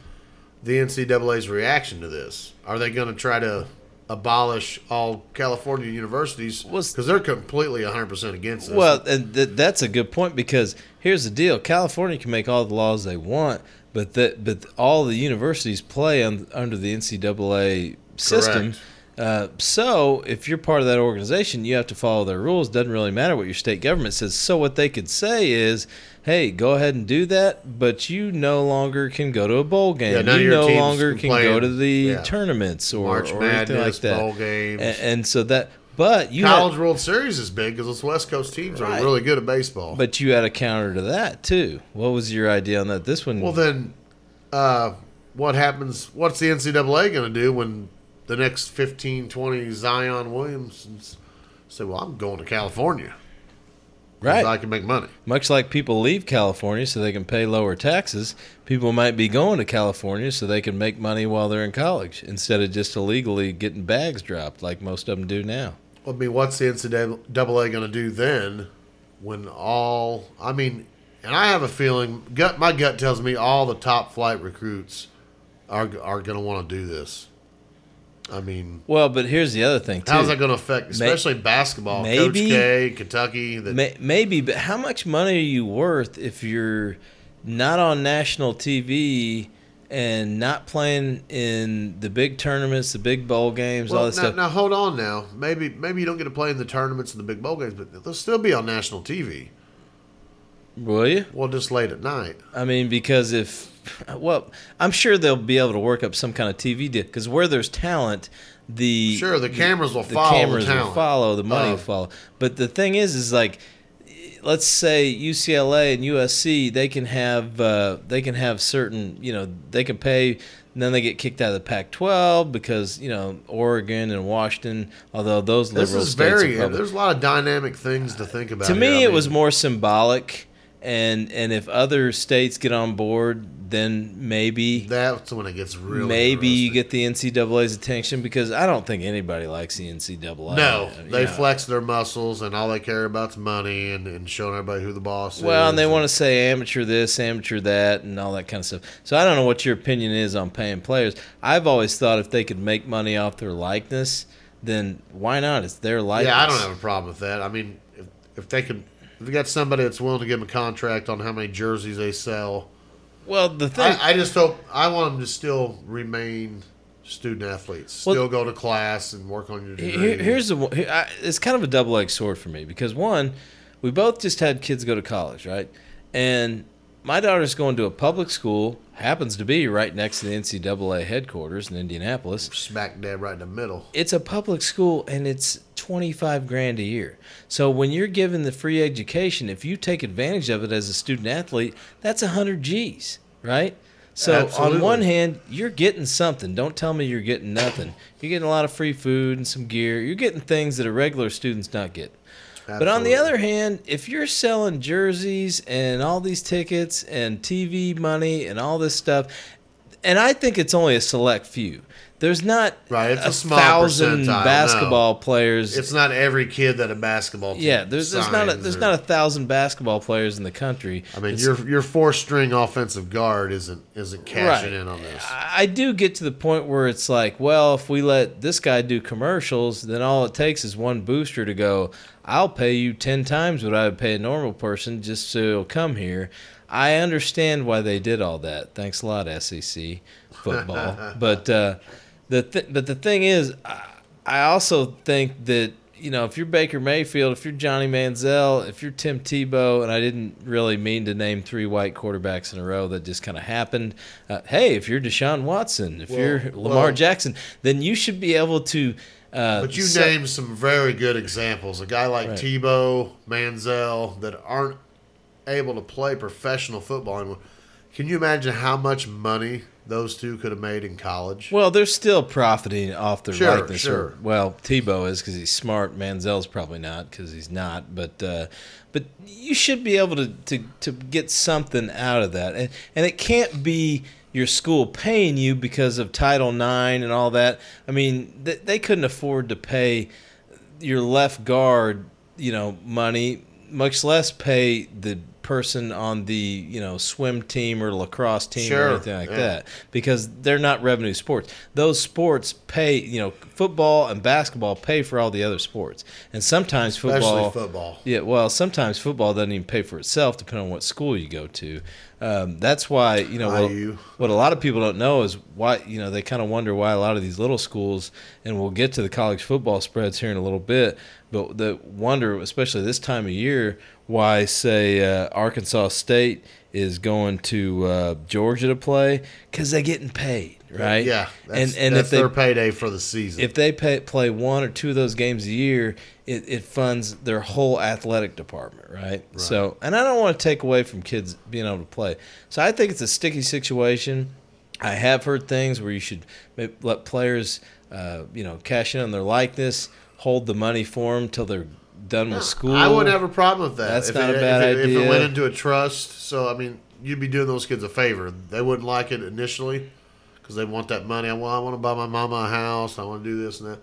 the NCAA's reaction to this. Are they going to try to abolish all California universities? Because they're completely 100% against this. Well, and that's a good point, because here's the deal. California can make all the laws they want, but all the universities play under the NCAA system. Correct. So if you're part of that organization, you have to follow their rules. Doesn't really matter what your state government says. So what they could say is, hey, go ahead and do that, but you no longer can go to a bowl game. Yeah, you no longer can go to the tournaments or anything like that. Bowl games. And so that – but you College had, World Series is big because those West Coast teams are really good at baseball. But you had a counter to that too. What was your idea on that? This one – well, then what happens – what's the NCAA going to do when – the next 15, 20 Zion Williamsons say, well, I'm going to California. Right. So I can make money. Much like people leave California so they can pay lower taxes, people might be going to California so they can make money while they're in college instead of just illegally getting bags dropped like most of them do now. I mean, what's the NCAA going to do then when and I have a feeling, my gut tells me all the top flight recruits are going to want to do this. I mean, well, but here's the other thing, too. How's that going to affect, especially basketball? Maybe, Coach K, Kentucky. Maybe, but how much money are you worth if you're not on national TV and not playing in the big tournaments, the big bowl games, all this stuff? Now, hold on now. Maybe you don't get to play in the tournaments and the big bowl games, but they'll still be on national TV. Will you? Well, just late at night. I mean, because I'm sure they'll be able to work up some kind of TV deal, because where there's talent, the cameras will follow. The cameras will follow. The money will follow. But the thing is like, let's say UCLA and USC, they can have certain, they can pay. And then they get kicked out of the Pac-12 because, Oregon and Washington, although those liberal states are public. There's a lot of dynamic things to think about. To me, it was more symbolic. And if other states get on board, then maybe that's when it gets really. Maybe you get the NCAA's attention, because I don't think anybody likes the NCAA. No, they flex their muscles, and all they care about is money and showing everybody who the boss is. Well, and they want to say amateur this, amateur that, and all that kind of stuff. So I don't know what your opinion is on paying players. I've always thought if they could make money off their likeness, then why not? It's their likeness. Yeah, I don't have a problem with that. I mean, if they could. If you got somebody that's willing to give them a contract on how many jerseys they sell, Well, the thing I just hope I want them to still remain student athletes, still go to class and work on your degree. Here's the it's kind of a double-edged sword for me because one, we both just had kids go to college, right? And my daughter's going to a public school, happens to be right next to the NCAA headquarters in Indianapolis. Smack dab right in the middle. It's a public school, and it's $25,000 a year. So when you're given the free education, if you take advantage of it as a student athlete, that's $100,000, right? So absolutely. On one hand, you're getting something. Don't tell me you're getting nothing. You're getting a lot of free food and some gear. You're getting things that a regular student's not getting. Absolutely. But on the other hand, if you're selling jerseys and all these tickets and TV money and all this stuff, and I think it's only a select few. There's not a small 1,000 basketball players. It's not every kid that a basketball team. Yeah, there's not 1,000 basketball players in the country. I mean, your four-string offensive guard isn't cashing in on this. I do get to the point where it's like, well, if we let this guy do commercials, then all it takes is one booster to go, I'll pay you 10 times what I would pay a normal person just so he'll come here. I understand why they did all that. Thanks a lot, SEC football. But the thing is, I also think that, you know, if you're Baker Mayfield, if you're Johnny Manziel, if you're Tim Tebow, and I didn't really mean to name three white quarterbacks in a row, that just kind of happened. Hey, if you're Deshaun Watson, if you're Lamar Jackson, then you should be able to. But you named some very good examples. A guy like Tebow, Manziel, that aren't able to play professional football. And can you imagine how much money those two could have made in college? Well, they're still profiting off their likeness. Sure. Well, Tebow is because he's smart. Manziel's probably not because he's not. But you should be able to get something out of that. And it can't be your school paying you because of Title IX and all that. I mean, they couldn't afford to pay your left guard, you know, money, much less pay the person on the, you know, swim team or lacrosse team or anything like that, because they're not revenue sports. Those sports pay, you know, football and basketball pay for all the other sports. And sometimes especially football. Yeah, well, sometimes football doesn't even pay for itself depending on what school you go to. That's why, you know, what a lot of people don't know is why, you know, they kind of wonder why a lot of these little schools, and we'll get to the college football spreads here in a little bit, but the wonder, especially this time of year, why, say, Arkansas State is going to Georgia to play, because they're getting paid, right? Yeah, that's their payday for the season. If they play one or two of those games a year, it funds their whole athletic department, right? So, and I don't want to take away from kids being able to play. So I think it's a sticky situation. I have heard things where you should let players, you know, cash in on their likeness, hold the money for them till they're done with school. I wouldn't have a problem with that. That's not a bad idea. If it went into a trust, so, I mean, you'd be doing those kids a favor. They wouldn't like it initially because they want that money. Well, I want to buy my mama a house. I want to do this and that.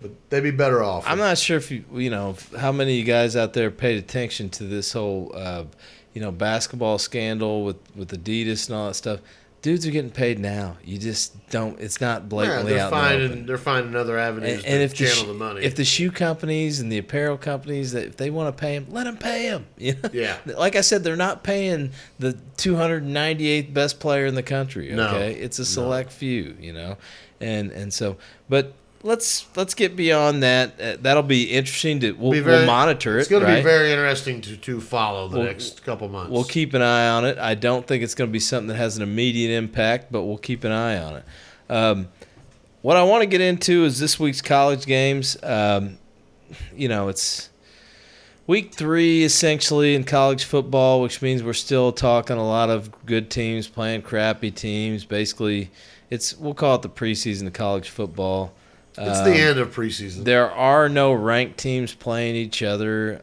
But they'd be better off. I'm not sure if you know, how many of you guys out there paid attention to this whole, you know, basketball scandal with Adidas and all that stuff. Dudes are getting paid now. You just don't. It's not blatantly out in the open. They're finding other avenues to channel the money. If the shoe companies and the apparel companies, if they want to pay them, let them pay them. You know? Yeah. Like I said, they're not paying the 298th best player in the country. Okay, it's a select few. You know, and so, but let's get beyond that. That'll be interesting. We'll monitor it. It's going to be very interesting to follow the next couple months. We'll keep an eye on it. I don't think it's going to be something that has an immediate impact, but we'll keep an eye on it. What I want to get into is this week's college games. You know, it's week 3 essentially in college football, which means we're still talking a lot of good teams playing crappy teams. Basically, we'll call it the preseason of college football. It's the end of preseason. There are no ranked teams playing each other.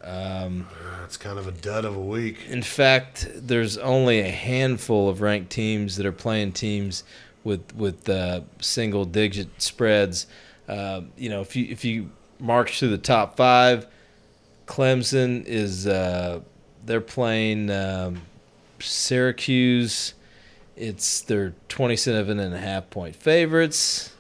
It's kind of a dud of a week. In fact, there's only a handful of ranked teams that are playing teams with single-digit spreads. You know, if you march through the top 5, Clemson is they're playing Syracuse. It's their 27.5-point favorites.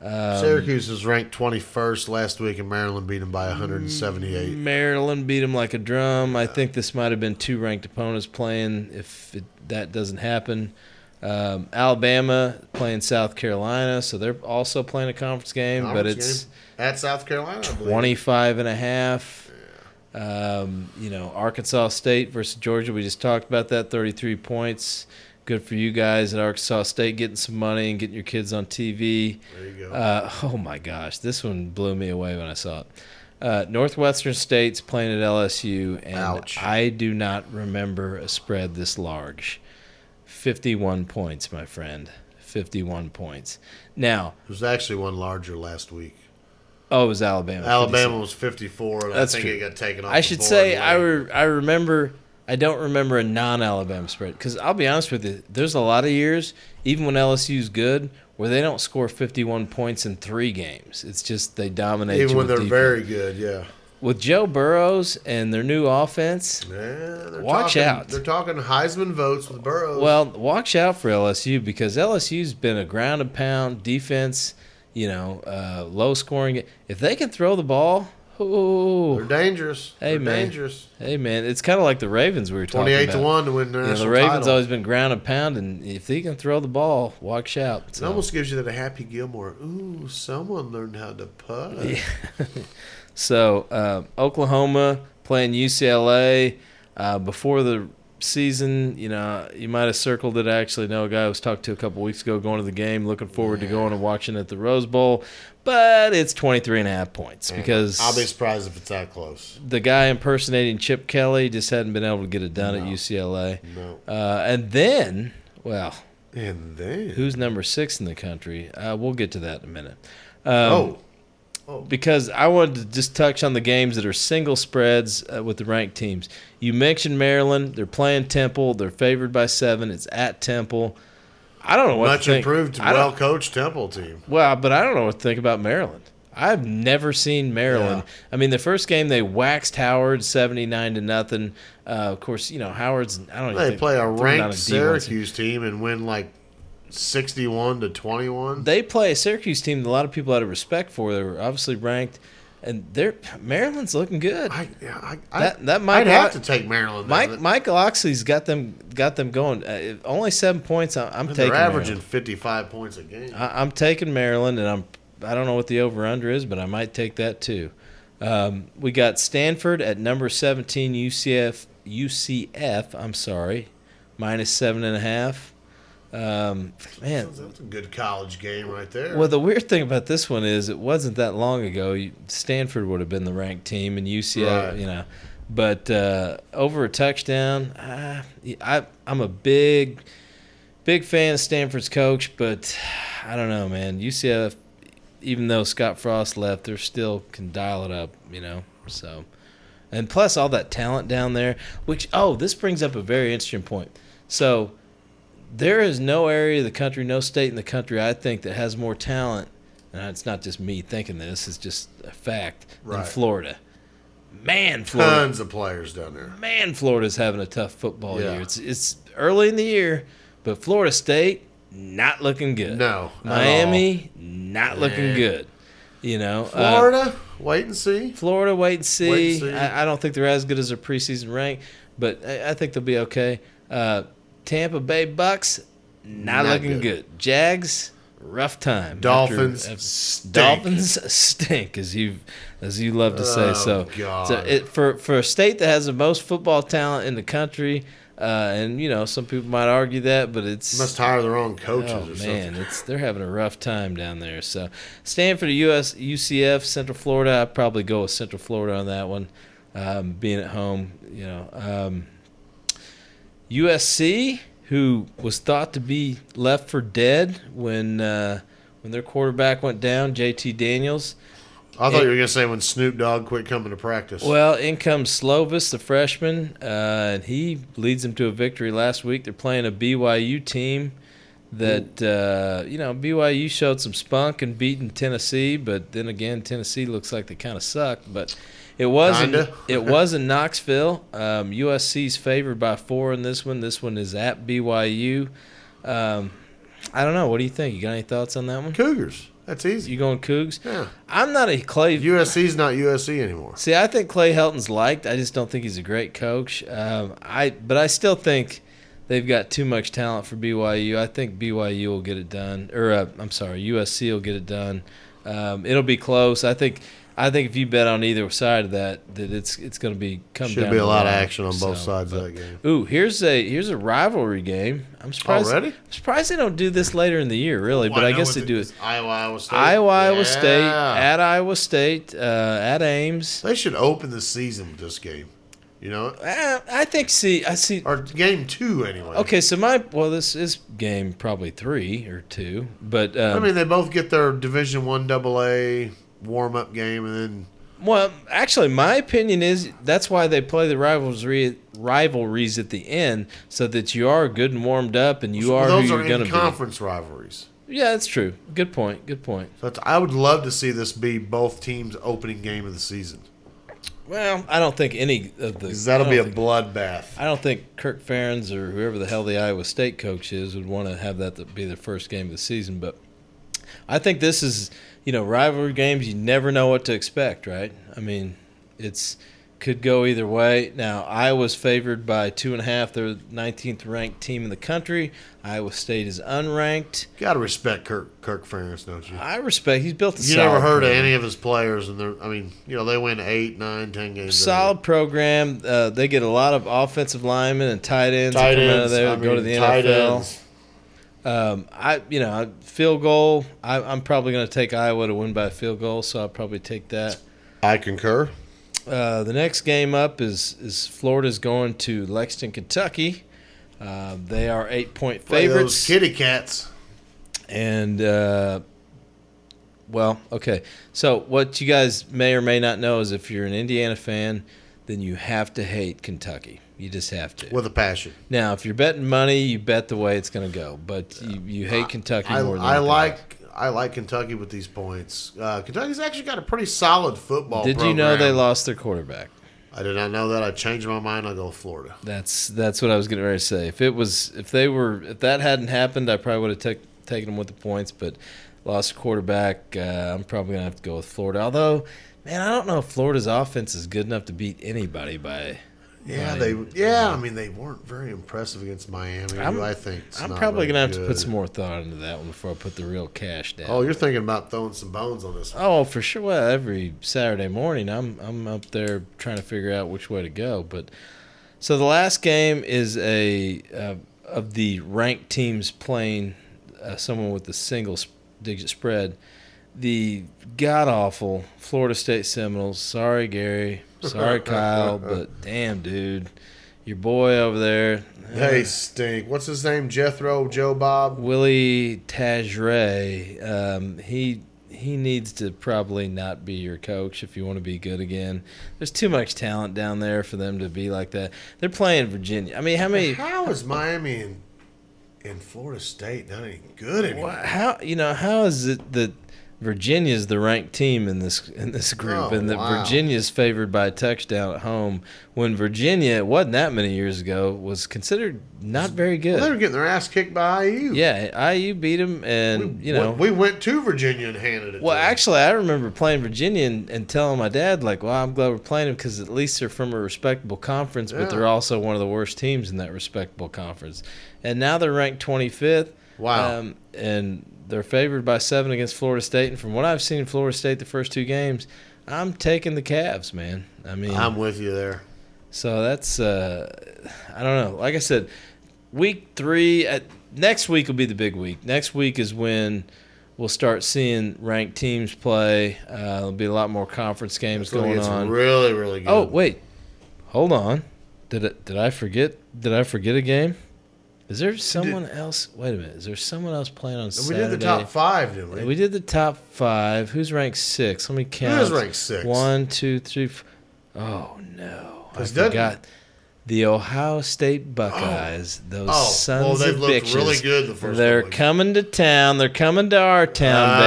Syracuse was ranked 21st last week, and Maryland beat them by 178. Maryland beat them like a drum. I think this might have been two ranked opponents playing if that doesn't happen. Alabama playing South Carolina, so they're also playing a conference game, but it's at South Carolina, I believe. 25.5. Yeah. Arkansas State versus Georgia. We just talked about that, 33 points. Good for you guys at Arkansas State getting some money and getting your kids on TV. There you go. Oh, my gosh. This one blew me away when I saw it. Northwestern State's playing at LSU, and ouch. I do not remember a spread this large. 51 points, my friend. 51 points. Now, there's actually one larger last week. Oh, it was Alabama. Alabama 57. Was 54, and that's I think true. It got taken off I should the board say, I remember... I don't remember a non-Alabama spread because I'll be honest with you, there's a lot of years, even when LSU's good, where they don't score 51 points in three games. It's just they dominate. Even when they're defense. Very good, yeah. With Joe Burrows and their new offense, watch out. They're talking Heisman votes with Burrows. Well, watch out for LSU because LSU's been a ground-and-pound defense, low-scoring. If they can throw the ball... Ooh. They're dangerous. Hey, man, it's kind of like the Ravens we were talking about. 28-1 to win the national title. The Ravens always been ground and pound, and if they can throw the ball, watch out. So. It almost gives you that Happy Gilmore. Ooh, someone learned how to putt. Yeah. So, Oklahoma playing UCLA. Before the season, you might have circled it. I actually know a guy I was talking to a couple weeks ago going to the game, looking forward to going and watching at the Rose Bowl. But it's 23.5 points because I'll be surprised if it's that close. The guy impersonating Chip Kelly just hadn't been able to get it done at UCLA. No. And then who's number 6 in the country? We'll get to that in a minute. Because I wanted to just touch on the games that are single spreads with the ranked teams. You mentioned Maryland. They're playing Temple. They're favored by 7. It's at Temple. I don't know what to think. Much improved, well-coached Temple team. Well, but I don't know what to think about Maryland. I've never seen Maryland. Yeah. I mean, the first game they waxed Howard 79-0. Of course, Howard's. I don't know. They play a ranked Syracuse team and win like 61-21. They play a Syracuse team that a lot of people had a respect for. They were obviously ranked. And Maryland's looking good. I'd have to take Maryland. Michael Oxley's got them going. Only 7 points. I'm taking. They're averaging Maryland. 55 points a game. I'm taking Maryland, and I don't know what the over under is, but I might take that too. We got Stanford at number 17. UCF. I'm sorry, minus 7.5. Man, that's a good college game right there. Well, the weird thing about this one is it wasn't that long ago. Stanford would have been the ranked team, and UCLA, right. But over a touchdown, I'm a big fan of Stanford's coach, but I don't know, man. UCF, even though Scott Frost left, they still can dial it up, So, and plus all that talent down there, which this brings up a very interesting point. So. There is no area of the country, no state in the country, I think, that has more talent, and it's not just me thinking this, it's just a fact, right. Than Florida. Man, Florida. Tons of players down there. Man, Florida's having a tough football year. It's early in the year, but Florida State, not looking good. No. Miami, not looking good. Florida, wait and see. I don't think they're as good as their preseason rank, but I think they'll be okay. Tampa Bay Bucks, not looking good. Jags, rough time. Dolphins stink, as you love to say. So it, for a state that has the most football talent in the country, and some people might argue that, but it's must hire their own coaches. Oh, or man, something. They're having a rough time down there. So Stanford, UCF, Central Florida. I'd probably go with Central Florida on that one. Being at home, USC, who was thought to be left for dead when their quarterback went down, JT Daniels. I thought you were going to say when Snoop Dogg quit coming to practice. Well, in comes Slovis, the freshman, and he leads them to a victory last week. They're playing a BYU team that, BYU showed some spunk and beating Tennessee, but then again, Tennessee looks like they kind of sucked, but... It was in Knoxville. USC's favored by 4 in this one. This one is at BYU. I don't know. What do you think? You got any thoughts on that one? Cougars. That's easy. You going Cougs? Yeah. I'm not a Clay. USC's not USC anymore. See, I think Clay Helton's liked. I just don't think he's a great coach. But I still think they've got too much talent for BYU. I think BYU will get it done. Or I'm sorry, USC will get it done. It'll be close. I think if you bet on either side of that it's going to be come should down be a lot of action on both sides of that game. Ooh, here's a rivalry game. I'm surprised. Already? I'm surprised they don't do this later in the year, really. But I guess they do it. Iowa State. Iowa State at Iowa State at Ames. They should open the season with this game. You know, I see. Or game 2 anyway. Okay, so this is game probably 3 or 2, but I mean they both get their Division 1 AA. Warm-up game and then... Well, actually, my opinion is that's why they play the rivalries at the end so that you are good and warmed up and you are who you're going to be. Those are conference rivalries. Yeah, that's true. Good point. So I would love to see this be both teams' opening game of the season. Well, I don't think any of the... Because that'll be a bloodbath. I don't think Kirk Ferentz or whoever the hell the Iowa State coach is would want to have that be their first game of the season, but I think this is... You know, rivalry games, you never know what to expect, right? I mean, it could go either way. Now, Iowa's favored by 2.5. They're the 19th-ranked team in the country. Iowa State is unranked. Got to respect Kirk Ferentz, don't you? I respect. He's built a solid program. You never heard of any of his players, and they win 8, 9, 10 games. Solid program. They get a lot of offensive linemen and tight ends. Tight ends. They go to the NFL. Field goal. I'm probably going to take Iowa to win by a field goal, so I'll probably take that. I concur. The next game up is Florida's going to Lexington, Kentucky. They are 8-point favorites. Play those kitty cats. And okay. So what you guys may or may not know is if you're an Indiana fan, then you have to hate Kentucky. You just have to. With a passion. Now, if you're betting money, you bet the way it's going to go. But you hate Kentucky more than I like Kentucky with these points. Kentucky's actually got a pretty solid football program. Did you know they lost their quarterback? I did not know that. I changed my mind. I'll go Florida. That's what I was getting ready to say. If that hadn't happened, I probably would have taken them with the points. But lost quarterback. I'm probably going to have to go with Florida. Although, man, I don't know if Florida's offense is good enough to beat anybody by. Yeah, I mean they weren't very impressive against Miami. I think I'm probably gonna have to put some more thought into that one before I put the real cash down. Oh, you're thinking about throwing some bones on this one. Oh, for sure. Well, every Saturday morning I'm up there trying to figure out which way to go. But so the last game is a of the ranked teams playing someone with a single-digit spread. The god-awful Florida State Seminoles. Sorry, Gary. Sorry, Kyle. But damn, dude. Your boy over there. They stink. What's his name? Jethro, Joe Bob? Willie Tajray. He needs to probably not be your coach if you want to be good again. There's too much talent down there for them to be like that. They're playing Virginia. I mean, how is Miami and Florida State not any good anymore? How is it that Virginia's the ranked team in this group, and that Virginia's favored by a touchdown at home when Virginia, it wasn't that many years ago, was considered not very good. Well, they were getting their ass kicked by IU. Yeah, IU beat them, and we went to Virginia and handed it. Well, to them. Actually, I remember playing Virginia and telling my dad, like, "Well, I'm glad we're playing them because at least they're from a respectable conference, but they're also one of the worst teams in that respectable conference." And now they're ranked 25th. Wow, and they're favored by 7 against Florida State, and from what I've seen in Florida State the first 2 games, I'm taking the Cavs, man. I mean, I'm with you there. So that's I don't know. Like I said, week 3 next week will be the big week. Next week is when we'll start seeing ranked teams play. There'll be a lot more conference games going on. It's really, really good. Oh wait, hold on. Did I forget a game? Is there someone else? Wait a minute. Is there someone else playing on Saturday? We did the top 5, didn't we? We did the top 5. Who's ranked 6? Let me count. Who's ranked 6? 1, 2, 3, 4. Oh, no. I forgot. The Ohio State Buckeyes, those sons of bitches. Oh, they looked really good the first time. They're coming to town. They're coming to our town,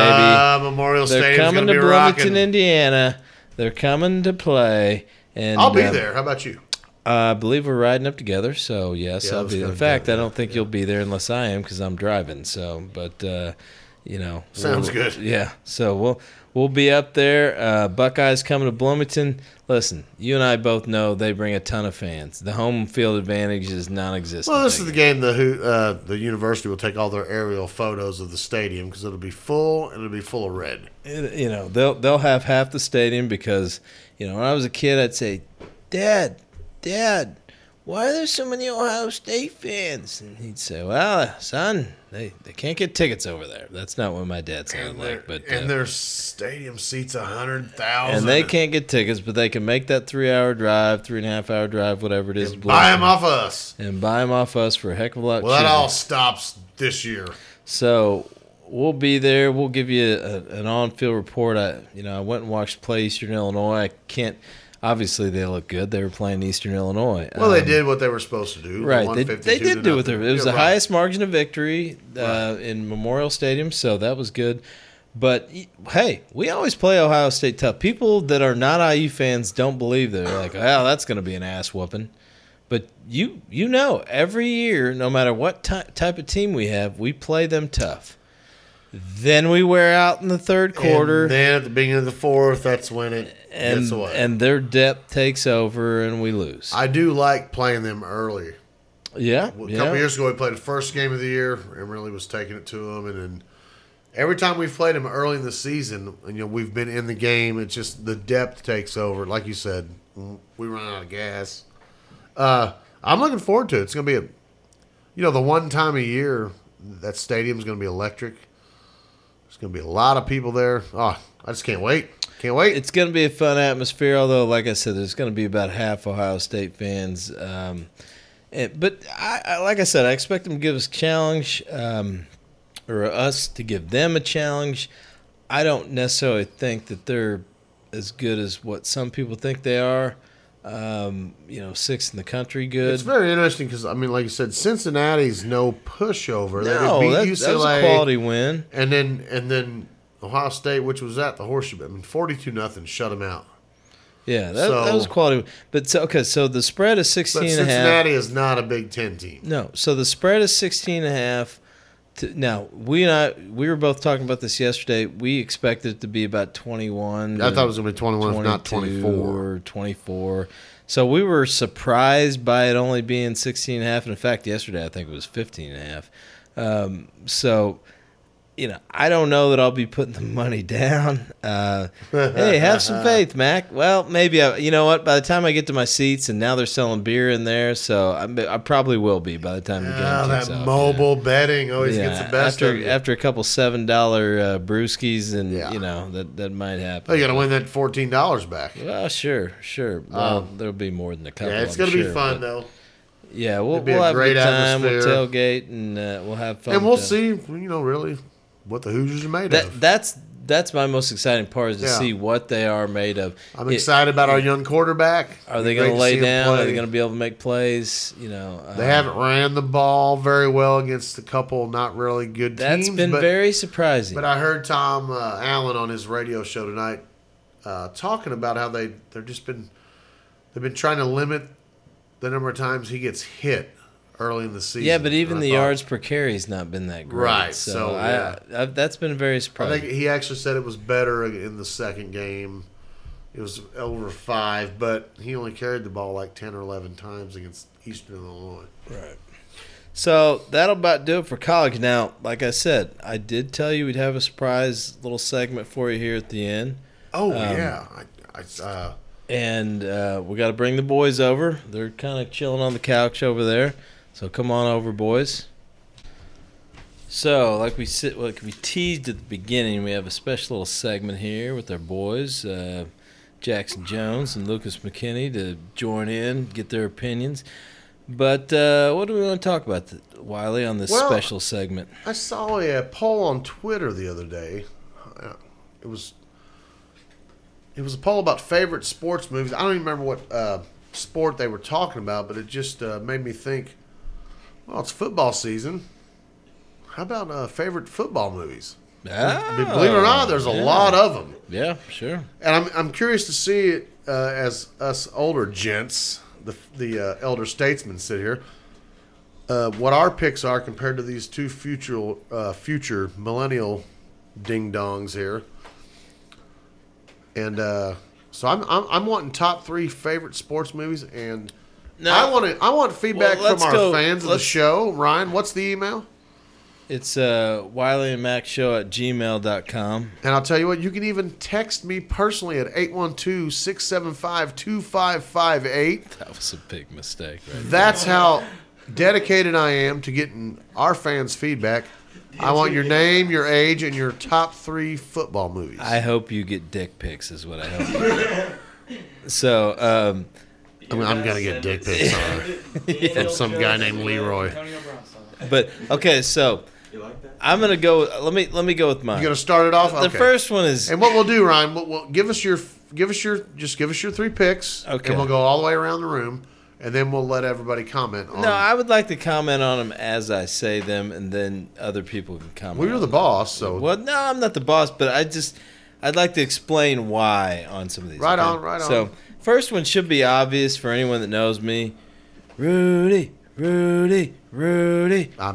baby. Memorial Stadium's going to be rocking. They're coming to Bloomington, Indiana. They're coming to play. And I'll be there. How about you? I believe we're riding up together, so yes, I'll be there. In fact, I don't think you'll be there unless I am because I'm driving. So, but you know. Sounds good. Yeah. So we'll be up there. Buckeyes coming to Bloomington. Listen, you and I both know they bring a ton of fans. The home field advantage is non-existent. Well, this is the game the university will take all their aerial photos of the stadium because it'll be full and it'll be full of red. You know, they'll have half the stadium because, you know, when I was a kid, I'd say, Dad, why are there so many Ohio State fans? And he'd say, well, son, they can't get tickets over there. That's not what my dad sounded like. But their stadium seats 100,000. And they can't get tickets, but they can make that 3.5-hour drive, whatever it is. And buy them off us. And buy them off us for a heck of a lot. Well, that all stops this year. So we'll be there. We'll give you an on-field report. I went and watched play Eastern Illinois. Obviously, they look good. They were playing Eastern Illinois. Well, they did what they were supposed to do. Right. They did do what they were. It was the highest margin of victory in Memorial Stadium, so that was good. But, hey, we always play Ohio State tough. People that are not IU fans don't believe that. They're like, oh, that's going to be an ass-whooping. But you know, every year, no matter what type of team we have, we play them tough. Then we wear out in the third quarter. And then at the beginning of the fourth, that's when it gets away. And their depth takes over, and we lose. I do like playing them early. Yeah. A couple years ago, we played the first game of the year and really was taking it to them. And then every time we've played them early in the season, and we've been in the game, it's just the depth takes over. Like you said, we run out of gas. I'm looking forward to it. It's going to be the one time a year that stadium is going to be electric. There's going to be a lot of people there. Oh, I just can't wait. Can't wait. It's going to be a fun atmosphere, although, like I said, there's going to be about half Ohio State fans. But, like I said, I expect them to give us a challenge or us to give them a challenge. I don't necessarily think that they're as good as what some people think they are. Sixth in the country, good. It's very interesting because, I mean, like you said, Cincinnati's no pushover. No, that was a quality win. And then Ohio State, which was at the Horseshoe, 42-0 shut them out. Yeah, that was quality. But so the spread is 16.5. Cincinnati is not a Big Ten team. No, so the spread is 16.5. Now, we were both talking about this yesterday. We expected it to be about 21. I thought it was going to be 21, if not 24. Or 24. So we were surprised by it only being 16.5. And in fact, yesterday I think it was 15.5. I don't know that I'll be putting the money down. Hey, have some faith, Mac. Well, maybe by the time I get to my seats, and now they're selling beer in there, so I probably will be by the time the game kicks off. Mobile betting always gets the best of you. After a couple $7 brewskis, and that might happen. Oh, you got to win that $14 back. Well, sure. Well, there'll be more than a couple. Yeah, it's going to be fun though. Yeah, we'll have a great time. Atmosphere. We'll tailgate and we'll have fun. And we'll see. Really. What the Hoosiers are made of. That's my most exciting part is to see what they are made of. I'm excited about our young quarterback. Are they going to lay down? Are they going to be able to make plays? They haven't ran the ball very well against a couple not really good teams. That's been very surprising. But I heard Tom Allen on his radio show tonight talking about how they've been trying to limit the number of times he gets hit. Early in the season. Yeah, but even the yards per carry's not been that great. Right. So that's been very surprising. I think he actually said it was better in the second game. It was over 5, but he only carried the ball like 10 or 11 times against Eastern Illinois. Right. So that'll about do it for college. Now, like I said, I did tell you we'd have a surprise little segment for you here at the end. Oh, yeah. And we got to bring the boys over. They're kind of chilling on the couch over there. So come on over, boys. So like we teased at the beginning, we have a special little segment here with our boys, Jackson Jones and Lucas McKinney, to join in, get their opinions. But what do we want to talk about, Wiley, on this special segment? I saw a poll on Twitter the other day. It was a poll about favorite sports movies. I don't even remember what sport they were talking about, but it just made me think. Well, it's football season. How about favorite football movies? Oh, believe it or not, there's a lot of them. Yeah, sure. And I'm curious to see it as us older gents, the elder statesmen sit here. what our picks are compared to these two future millennial ding-dongs here. And so I'm wanting top three favorite sports movies, and I want feedback from our fans of the show. Ryan, what's the email? It's WileyandMacShow@gmail.com. And I'll tell you what, you can even text me personally at 812-675-2558. That was a big mistake right there. That's how dedicated I am to getting our fans' feedback. I want your name, your age, and your top three football movies. I hope you get dick pics is what I hope. So, I'm going to get dick pics from some guy named Leroy. But, okay, so you like that? I'm going to go – let me go with mine. You're going to start it off? Okay. The first one is – and what we'll do, Ryan, we'll give us your three picks. Okay. And we'll go all the way around the room, and then we'll let everybody comment on them. No, I would like to comment on them as I say them, and then other people can comment. Well, you're the boss, so – well, no, I'm not the boss, but I'd like to explain why on some of these. Right on. So, first one should be obvious for anyone that knows me. Rudy. I'm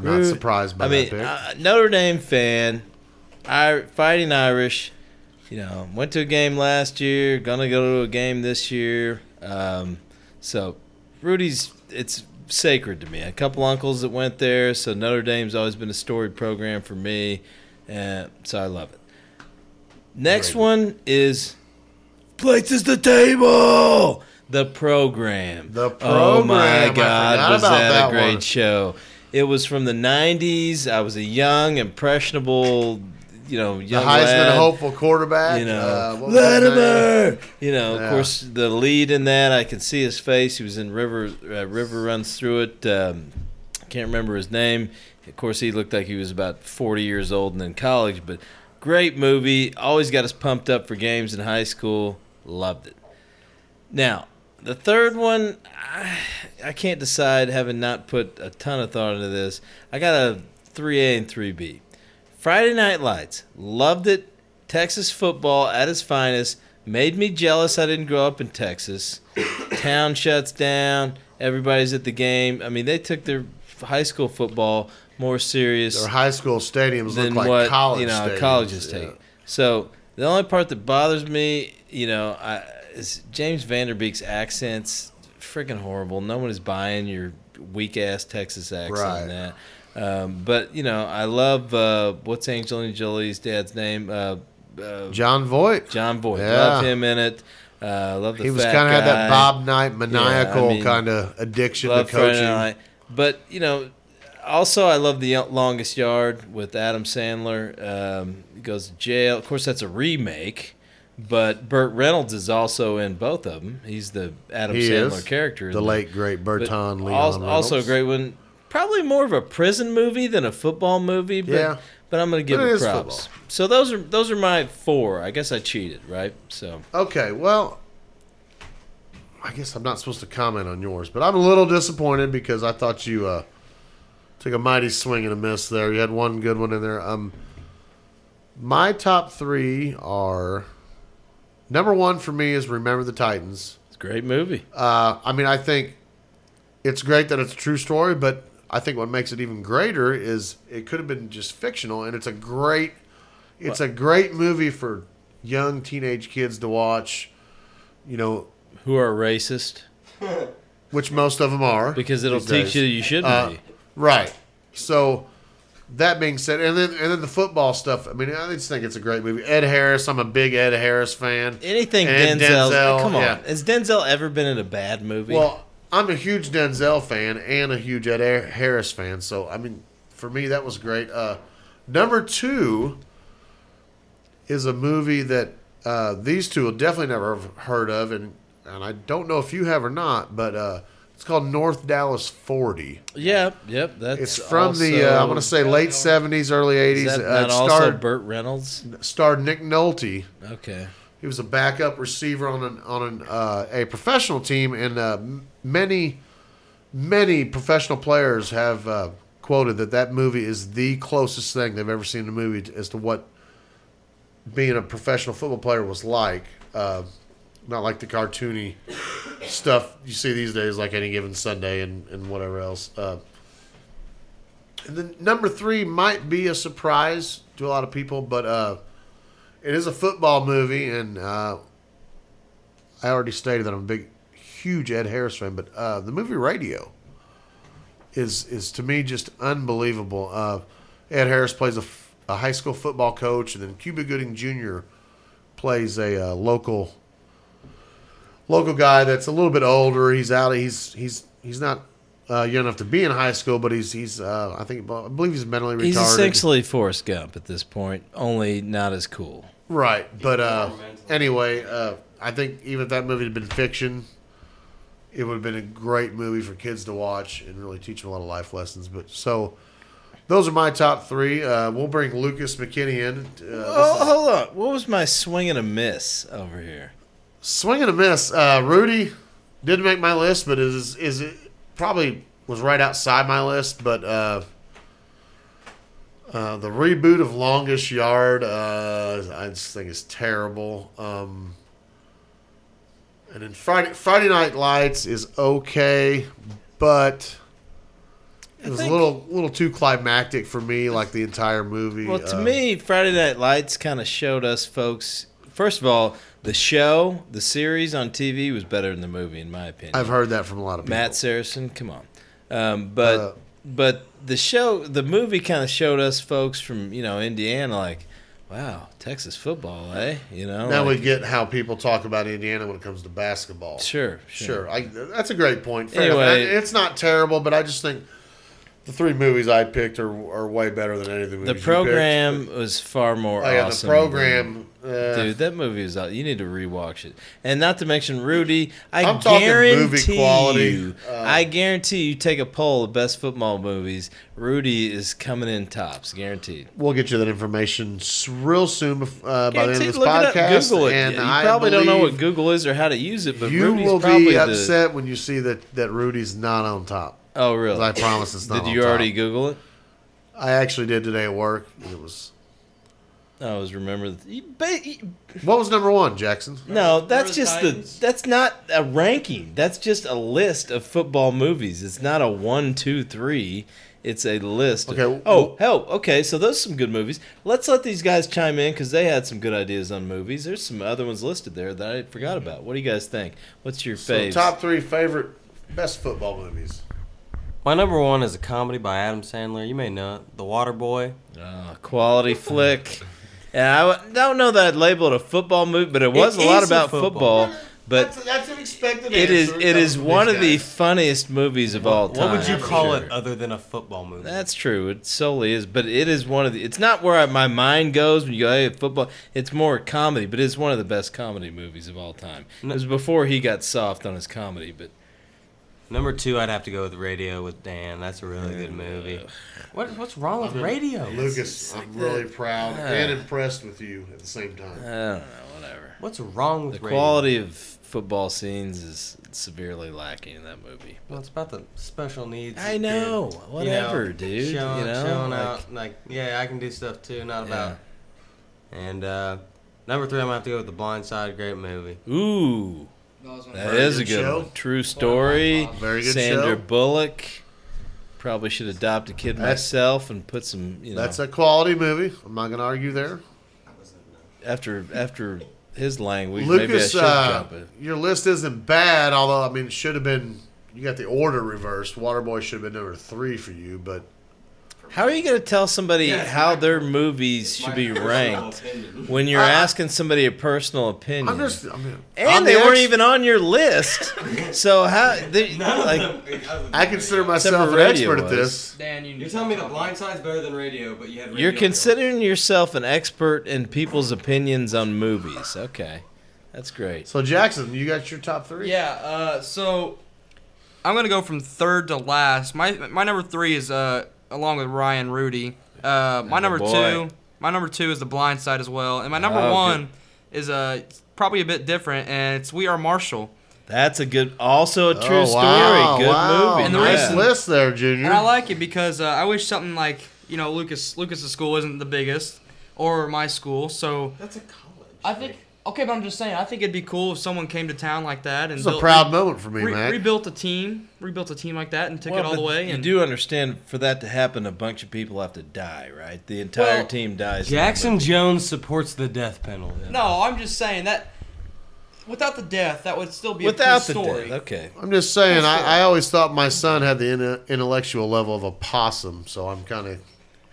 not surprised by that pick. Notre Dame fan, Fighting Irish. You know, went to a game last year. Gonna go to a game this year. So Rudy's, it's sacred to me. A couple uncles that went there, so Notre Dame's always been a storied program for me, and so I love it. Next one is Places the Table. The program. Oh, my God, was that a great show. It was from the 90s. I was a young, impressionable, young Heisman hopeful quarterback. Latimer! Of course, the lead in that, I could see his face. He was in River Runs Through It. I can't remember his name. Of course, he looked like he was about 40 years old and in college. But great movie. Always got us pumped up for games in high school. Loved it. Now, the third one, I can't decide, having not put a ton of thought into this. I got a 3A and 3B. Friday Night Lights. Loved it. Texas football at its finest. Made me jealous I didn't grow up in Texas. Town shuts down. Everybody's at the game. I mean, they took their high school football more serious. Their high school stadiums look like college stadiums. Colleges take. Yeah. So the only part that bothers me, is James Vanderbeek's accent's freaking horrible. No one is buying your weak-ass Texas accent and that. But, I love what's Angelina Jolie's dad's name? John Voight. John Voight. Yeah. Love him in it. Love the fat guy. He was kind of had that Bob Knight maniacal kind of addiction to coaching. But, also I love The Longest Yard with Adam Sandler. He goes to jail. Of course, that's a remake. But Burt Reynolds is also in both of them. He's the Adam Sandler character. The late, great Burton Leon Reynolds. Also a great one. Probably more of a prison movie than a football movie, but I'm going to give it props. Football. So those are my four. I guess I cheated, right? So okay, well, I guess I'm not supposed to comment on yours, but I'm a little disappointed because I thought you took a mighty swing and a miss there. You had one good one in there. My top three are... Number one for me is Remember the Titans. It's a great movie. I think it's great that it's a true story, but I think what makes it even greater is it could have been just fictional, and it's a great movie for young teenage kids to watch. Who are racist, which most of them are, because it'll teach you you shouldn't be. Right. So. That being said, and then the football stuff. I just think it's a great movie. Ed Harris, I'm a big Ed Harris fan. Anything Denzel, come on. Yeah. Has Denzel ever been in a bad movie? Well, I'm a huge Denzel fan and a huge Ed Harris fan. So, for me, that was great. Number two is a movie that these two will definitely never have heard of, and I don't know if you have or not, but. It's called North Dallas 40. Yep. It's from the I want to say late 70s, early 80s. Is that not also Burt Reynolds? Starred Nick Nolte. Okay. He was a backup receiver on a professional team, and many, many professional players have quoted that movie is the closest thing they've ever seen in a movie as to what being a professional football player was like. Not like the cartoony stuff you see these days, like Any Given Sunday and whatever else. The number three might be a surprise to a lot of people, but it is a football movie, and I already stated that I'm a big, huge Ed Harris fan, but the movie Radio is to me just unbelievable. Ed Harris plays a high school football coach, and then Cuba Gooding Jr. plays a local guy that's a little bit older. He's out. He's not young enough to be in high school, but I believe he's mentally retarded. He's essentially Forrest Gump at this point, only not as cool. Right, but anyway, I think even if that movie had been fiction, it would have been a great movie for kids to watch and really teach them a lot of life lessons. But so, those are my top three. We'll bring Lucas McKinney in. Hold on. What was my swing and a miss over here? Swing and a miss. Rudy didn't make my list, but it probably was right outside my list. But the reboot of Longest Yard, I just think is terrible. And then Friday Night Lights is okay, but it was a little too climactic for me, like the entire movie. Well, to me, Friday Night Lights kind of showed us folks. First of all, the series on TV was better than the movie, in my opinion. I've heard that from a lot of people. Matt Saracen, come on. But the movie kind of showed us folks from, Indiana, like, wow, Texas football, eh? Now we get how people talk about Indiana when it comes to basketball. Sure. That's a great point. Fair enough. It's not terrible, but I just think the three movies I picked are way better than any of the movies. The program was far more awesome. The program, dude, that movie is out. You need to rewatch it, and not to mention Rudy. I'm guarantee movie quality. I guarantee you take a poll of best football movies. Rudy is coming in tops, guaranteed. We'll get you that information real soon by the end of this podcast. Google it. And you probably don't know what Google is or how to use it, but you Rudy's will probably be upset when you see that Rudy's not on top. Oh, really? I promise it's not. Did you already Google it? I actually did today at work. It was. I always remember. What was number one, Jackson? No, that's just Titans? That's not a ranking. That's just a list of football movies. It's not a 1, 2, 3. It's a list. Okay. Okay. So those are some good movies. Let's let these guys chime in because they had some good ideas on movies. There's some other ones listed there that I forgot about. What do you guys think? What's your favorite? Top three favorite best football movies. My number one is a comedy by Adam Sandler. You may know it. The Waterboy. Quality flick. And I don't know that I'd label it a football movie, but it was a lot about football. But that's an expected answer. It is one of the funniest movies of all time. What would you call it other than a football movie? That's true. It solely is. But it is one of the... It's not where my mind goes when you go, hey, football. It's more comedy, but it's one of the best comedy movies of all time. It was before he got soft on his comedy, but... Number two, I'd have to go with Radio with Dan. That's a really good movie. What's wrong with Radio? Lucas, I'm really proud and impressed with you at the same time. I don't know, whatever. What's wrong with Radio? The quality of football scenes is severely lacking in that movie. Well, it's about the special needs. I know. Kid. Whatever, dude. Showing out. Yeah, I can do stuff too, not about. And number three, I'm going to have to go with The Blind Side. Great movie. Ooh. That is a good one. True story. Very good show. Sandra Bullock. Probably should adopt a kid myself and put some, That's a quality movie. I'm not going to argue there. After his language, Lucas, maybe I should drop it. Your list isn't bad, although, it should have been... You got the order reversed. Waterboy should have been number three for you, but... How are you going to tell somebody how their movies should be ranked when you're asking somebody a personal opinion? And they weren't even on your list. So how? I consider myself an expert at this. Dan, you're telling me The Blind Side's better than Radio, but you had Radio. You're considering yourself an expert in people's opinions on movies. Okay, that's great. So Jackson, you got your top three? Yeah. So I'm going to go from third to last. My number three is along with Ryan Rudy. My number two is The Blind Side as well, and my number one is probably a bit different, and it's We Are Marshall. That's also a true story. Good movie. And nice list there, Junior. And I like it because I wish something like Lucas's school isn't the biggest or my school. So that's a college. I think Okay, but I'm just saying, I think it'd be cool if someone came to town like that. And it's a proud moment for me, Mac. Rebuilt a team like that and took it all the way. And you do understand for that to happen, a bunch of people have to die, right? The entire team dies. Jackson Jones supports the death penalty. No, I'm just saying that without the death, that would still be a cool story. Death, okay. I'm just saying, I always thought my son had the intellectual level of a possum, so I'm kind of...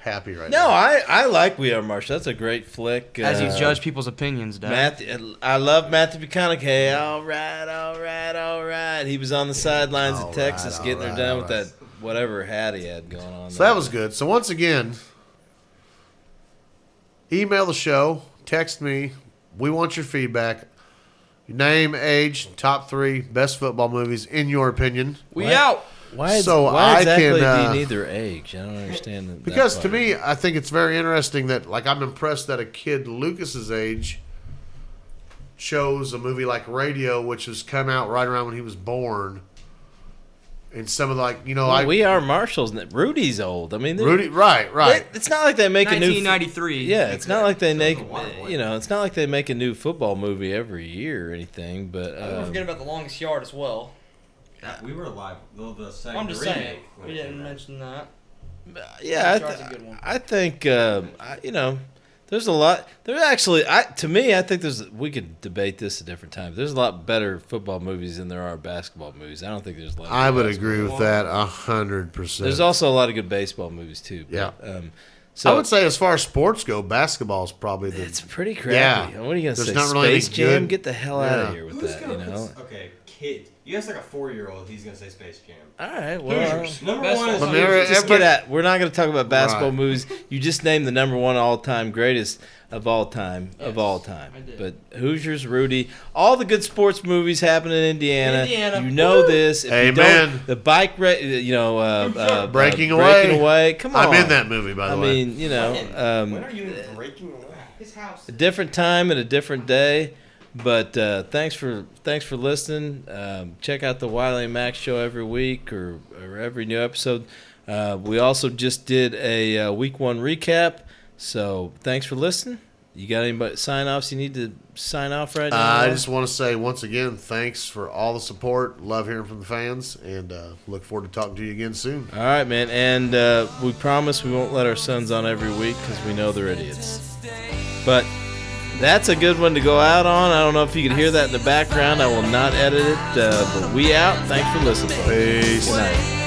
happy right now. No, I like We Are Marshall. That's a great flick. As you judge people's opinions, Dad. I love Matthew McConaughey. All right, all right, all right. He was on the sidelines of Texas getting her done with that whatever hat he had going on. So that was good. So once again, email the show, text me. We want your feedback. Name, age, top 3 best football movies in your opinion. We out. Why do you need their age? I don't understand that. Because to me, I think it's very interesting that, like, I'm impressed that a kid Lucas's age chose a movie like Radio, which has come out right around when he was born. And some of the, We Are Marshall's. Rudy's old. I mean, Rudy, right. It's not like they make 1993. Yeah, it's not like they make it's not like they make a new football movie every year or anything. But don't forget about The Longest Yard as well. We were live. I'm just saying. We didn't mention that. Yeah, I think, there's a lot. There's actually, I think we could debate this at different times. There's a lot better football movies than there are basketball movies. I don't think there's a lot. I would agree with that 100%. There's also a lot of good baseball movies, too. But, yeah. So I would say as far as sports go, basketball is probably the... It's pretty crappy. Yeah. What are you going to say? Not really Space Jam? Good. Get the hell out of here with Who's that, Okay. You guys like a 4-year-old, he's going to say Space Jam. All right, well. Number one is Hoosiers. We're not going to talk about basketball movies. You just named the number one all-time greatest of all time. Yes, of all time. I did. But Hoosiers, Rudy, all the good sports movies happen in Indiana. You know this. If you don't, the bike race, Breaking Away. Come on. I'm in that movie, by the way. I mean, when are you in Breaking Away? His house. A different time and a different day. But thanks for listening. Check out the Wiley and Mac show every week or every new episode. We also just did a week 1 recap. So thanks for listening. You got any sign-offs you need to sign off right now? I just want to say once again, thanks for all the support. Love hearing from the fans, and look forward to talking to you again soon. All right, man. And we promise we won't let our sons on every week because we know they're idiots. But... that's a good one to go out on. I don't know if you can hear that in the background. I will not edit it, but we out. Thanks for listening. Peace. Good night.